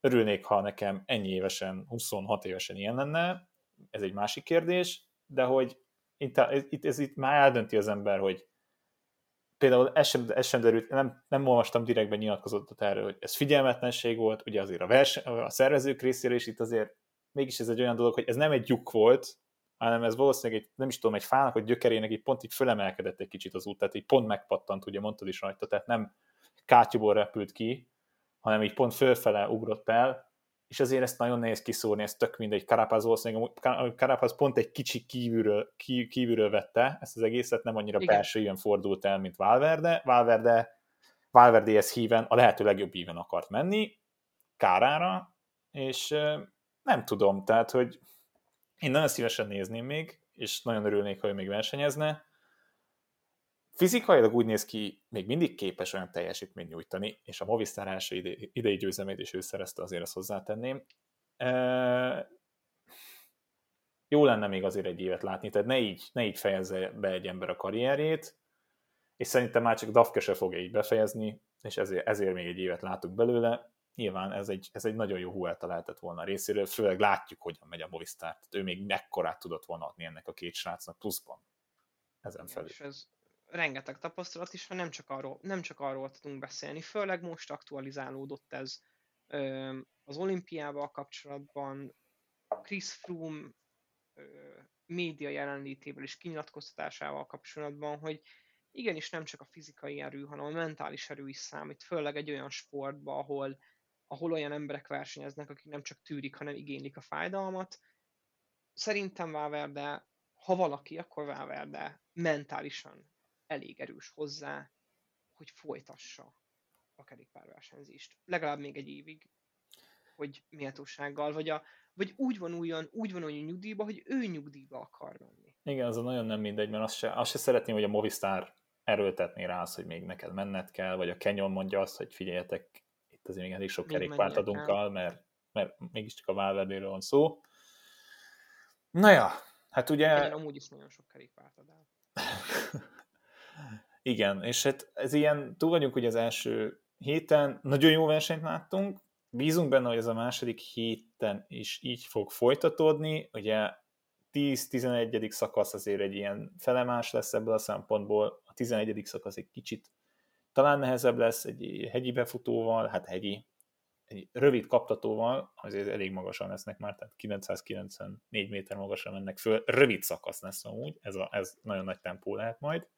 örülnék, ha nekem ennyi évesen, huszonhat évesen ilyen lenne, ez egy másik kérdés, de hogy Itt, itt, ez itt már eldönti az ember, hogy például ez sem, ez sem derült, nem, nem olvastam direktben nyilatkozatot erről, hogy ez figyelmetlenség volt, ugye azért a, versen, a szervezők részéről is itt azért mégis ez egy olyan dolog, hogy ez nem egy lyuk volt, hanem ez valószínűleg egy, nem is tudom, egy fának, hogy gyökerének így pont így fölemelkedett egy kicsit az út, tehát így pont megpattant, ugye mondtad is rajta, tehát nem kátyúból repült ki, hanem így pont fölfele ugrott el, és azért ezt nagyon nehéz kiszúrni, ez tök mindegy, Carapaz valószínűleg, Carapaz pont egy kicsi kívülről, kív, kívülről vette ezt az egészet, nem annyira belső íven fordult el, mint Valverde, Valverde, Valverdehez híven, a lehető legjobb íven akart menni, kárára, és nem tudom, tehát, hogy én nagyon szívesen nézném még, és nagyon örülnék, ha ő még versenyezne. Fizikailag úgy néz ki, még mindig képes olyan teljesítményt nyújtani, és a Movistar első idei ide győzelmét is ő szerezte, azért azt hozzátenném. E, jó lenne még azért egy évet látni, tehát ne így, ne így fejezze be egy ember a karrierjét, és szerintem már csak Dafke se fogja így befejezni, és ezért, ezért még egy évet látunk belőle. Nyilván ez egy, ez egy nagyon jó Vuelta lehetett volna részéről, főleg látjuk, hogyan megy a Movistar, tehát ő még mekkorát tudott volna adni ennek a két srácnak pluszban ezen felül. Rengeteg tapasztalat is, nem csak arról, nem csak arról tudunk beszélni, főleg most aktualizálódott ez az olimpiával kapcsolatban, Chris Froome média jelenlétével és kinyilatkoztatásával kapcsolatban, hogy igenis nem csak a fizikai erő, hanem a mentális erő is számít, főleg egy olyan sportban, ahol, ahol olyan emberek versenyeznek, akik nem csak tűrik, hanem igénylik a fájdalmat. Szerintem Valverde, ha valaki, akkor Valverde mentálisan elég erős hozzá, hogy folytassa a kerékpárversenyzést. Legalább még egy évig, hogy méltósággal, vagy, a, vagy úgy van olyan, úgy van olyan nyugdíjba, hogy ő nyugdíjba akar menni. Igen, az nagyon nem mindegy, mert azt se, azt se szeretném, hogy a Movistar erőltetné rá azt, hogy még neked menned kell, vagy a Canyon mondja azt, hogy figyeljetek, itt azért még elég sok kerékpárt adunk el, mert, mert mégiscsak a Valverdéről van szó. Na ja, hát ugye... Én amúgy is nagyon sok kerékpárt ad el. Igen, és hát ez ilyen, túl vagyunk ugye az első héten, nagyon jó versenyt láttunk, bízunk benne, hogy ez a második héten is így fog folytatódni, ugye tíz-tizenegyedik szakasz azért egy ilyen felemás lesz ebből a szempontból, a tizenegyedik szakasz egy kicsit talán nehezebb lesz, egy hegyi befutóval, hát hegyi, egy rövid kaptatóval, azért elég magasan lesznek már, tehát kilencszázkilencvennégy méter magasra mennek föl, rövid szakasz lesz amúgy, ez, a, ez nagyon nagy tempó lehet majd.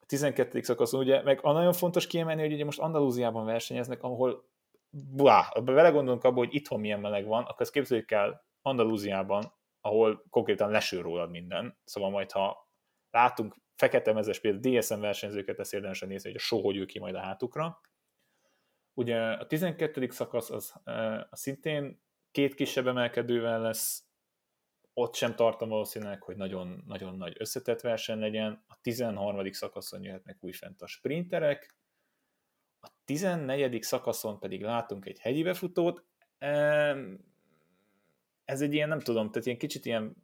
A tizenkettedik szakaszon ugye, meg a nagyon fontos kiemelni, hogy ugye most Andalúziában versenyeznek, ahol buá, belegondolunk abba, hogy itthon milyen meleg van, akkor ezt képzeljük kell Andalúziában, ahol konkrétan leső rólad minden, szóval majd ha látunk fekete mezes például dé es em versenyzőket, ezt érdemesen nézni, hogy a só hogy ül ki majd a hátukra. Ugye a tizenkettedik szakasz az, az szintén két kisebb emelkedővel lesz, ott sem tartom valószínűleg, hogy nagyon, nagyon nagy összetett verseny legyen. A tizenharmadik szakaszon jöhetnek újfent a sprinterek, a tizennegyedik szakaszon pedig látunk egy hegyi befutót. Ez egy ilyen, nem tudom, tehát ilyen kicsit ilyen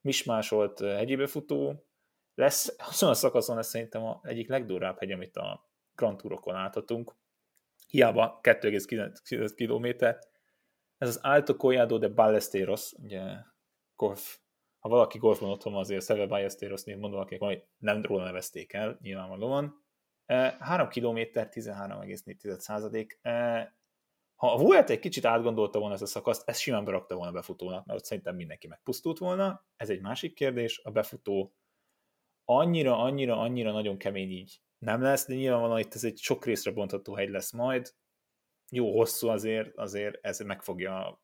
mismásolt hegyi befutó lesz. Azon a szakaszon lesz szerintem az egyik legdurább hegy, amit a Grand Tourokon láthatunk. Hiába kettő egész kilenc tized kilométer. Ez az Alto Collado de Ballesteros, ugye golf. Ha valaki golfban otthon van, azért Seve Ballesteros név mondom, akik majd nem róla nevezték el, nyilvánvalóan. három kilométer, tizenhárom egész négy százalék. Ha a Vuelta egy kicsit átgondolta volna ezt a szakaszt, ezt simán berakta volna befutónak, mert ott szerintem mindenki megpusztult volna. Ez egy másik kérdés, a befutó annyira, annyira, annyira nagyon kemény így nem lesz, de nyilvánvalóan itt ez egy sok részre bontható hegy lesz majd. Jó hosszú azért, azért ez meg fogja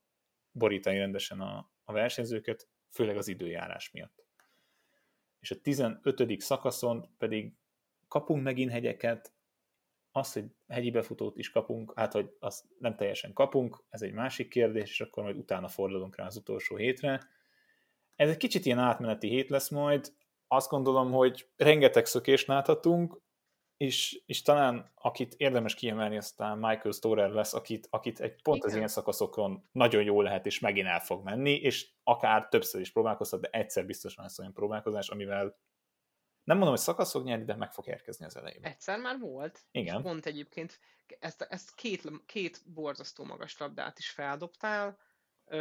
borítani rendesen a, a versenyzőket, főleg az időjárás miatt. És a tizenötödik szakaszon pedig kapunk megint hegyeket, az, hogy hegyi befutót is kapunk, hát, hogy azt nem teljesen kapunk, ez egy másik kérdés, és akkor majd utána fordulunk rá az utolsó hétre. Ez egy kicsit ilyen átmeneti hét lesz majd, azt gondolom, hogy rengeteg szökést láthatunk, és, és talán akit érdemes kiemelni, aztán Michael Storer lesz, akit, akit egy pont igen, az ilyen szakaszokon nagyon jól lehet, és megint el fog menni, és akár többször is próbálkozhat, de egyszer biztosan lesz olyan próbálkozás, amivel nem mondom, hogy szakasz fog nyerni, de meg fog érkezni az elejében. Egyszer már volt. Igen. Pont egyébként ezt, ezt két, két borzasztó magas labdát is feldobtál, ö,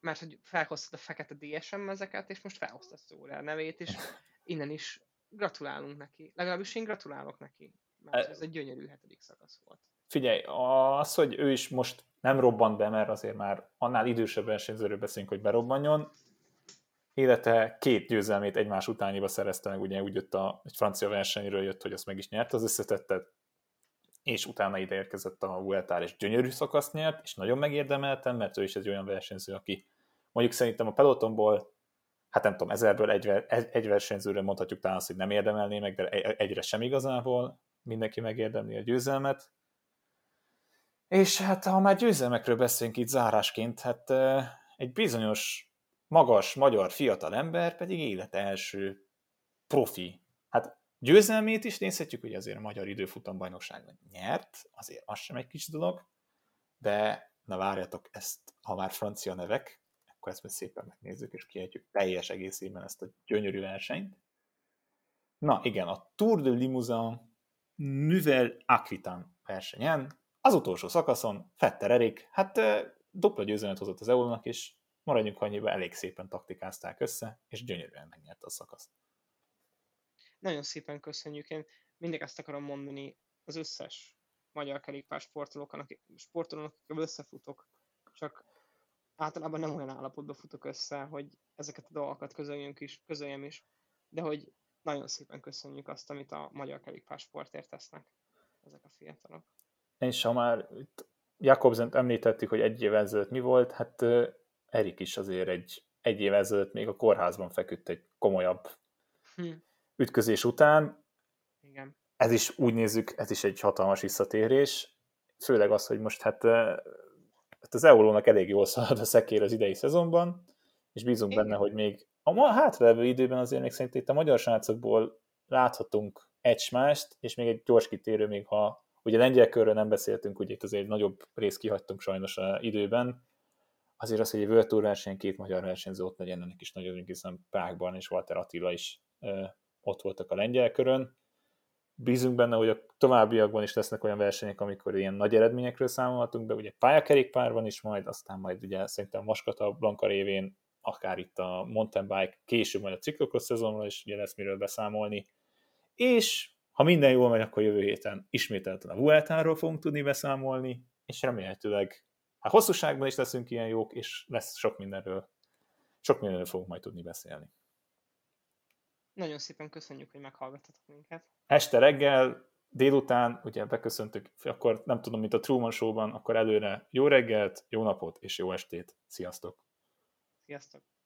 mert hogy felhoztad a fekete dé es em ezeket, és most felhoztad Soler nevét, és innen is gratulálunk neki. Legalábbis én gratulálok neki, mert ez egy gyönyörű hetedik szakasz volt. Figyelj, az, hogy ő is most nem robbant be, mert azért már annál idősebb versenyzőről beszélünk, hogy berobbanjon, élete két győzelmét egymás utániba szerezte meg, ugye úgy jött a egy francia versenyről jött, hogy azt meg is nyert az összetettet, és utána ide érkezett a Vueltára, és gyönyörű szakaszt nyert, és nagyon megérdemeltem, mert ő is egy olyan versenyző, aki mondjuk szerintem a pelotonból, hát nem tudom, ezerből egy, egy versenyzőről mondhatjuk talán azt, hogy nem érdemelné meg, de egyre sem igazából, mindenki megérdemli a győzelmet. És hát ha már győzelmekről beszélünk itt zárásként, hát egy bizonyos magas, magyar, fiatal ember pedig élete első profi. Hát győzelmét is nézhetjük, hogy azért a magyar időfutambajnokságon nyert, azért az sem egy kis dolog, de na várjatok ezt, ha már francia nevek, akkor ezt majd szépen megnézzük, és kiejtjük teljes egészében ezt a gyönyörű versenyt. Na igen, a Tour de Limousin Nouvelle Aquitaine versenyen, az utolsó szakaszon Vetter Erik, hát dupla győzelmet hozott az é u-nak, és maradjunk annyiba, elég szépen taktikázták össze, és gyönyörűen megnyerte a szakaszt. Nagyon szépen köszönjük, én mindig ezt akarom mondani az összes magyar kerékpár sportolóknak, akikkel összefutok, csak általában nem olyan állapotban futok össze, hogy ezeket a dolgokat közöljünk is, közöljem is, de hogy nagyon szépen köszönjük azt, amit a magyar kerékpár sportért tesznek ezek a fiatalok. És ha már Jakobsent említettük, hogy egy év ezelőtt mi volt, hát Erik is azért egy, egy év ezelőtt még a kórházban feküdt egy komolyabb hm. ütközés után. Igen. Ez is úgy nézzük, ez is egy hatalmas visszatérés. Főleg az, hogy most hát, hát az é u-nak elég jól szalad a szekér az idei szezonban, és bízunk igen, benne, hogy még a ma hátralevő időben azért még szerintem itt a magyar srácokból láthatunk egymást, és még egy gyors kitérő, még ha ugye lengyel körről nem beszéltünk, ugye itt azért nagyobb részt kihagytunk sajnos a időben, azért az, hogy egy World Tour versenyen két magyar versenyző ott legyen, ennek is nagyon örülünk, hiszen Prágban és Walter Attila is ö, ott voltak a lengyel körön. Bízunk benne, hogy a továbbiakban is lesznek olyan versenyek, amikor ilyen nagy eredményekről számolhatunk be, ugye pályakerékpárban is majd, aztán majd ugye szerintem Vaskata Blanka révén, akár itt a mountain bike, később majd a ciklokross szezonról is ugye lesz miről beszámolni, és ha minden jól megy, akkor jövő héten ismételten a Vueltáról fogunk tudni beszámolni, és remélhetőleg hát hosszúságban is leszünk ilyen jók, és lesz sok mindenről, sok mindenről fogunk majd tudni beszélni. Nagyon szépen köszönjük, hogy meghallgattatok minket. Este reggel, délután, ugye beköszöntük, akkor nem tudom, mint a Truman Show-ban, akkor előre jó reggelt, jó napot és jó estét. Sziasztok! Sziasztok!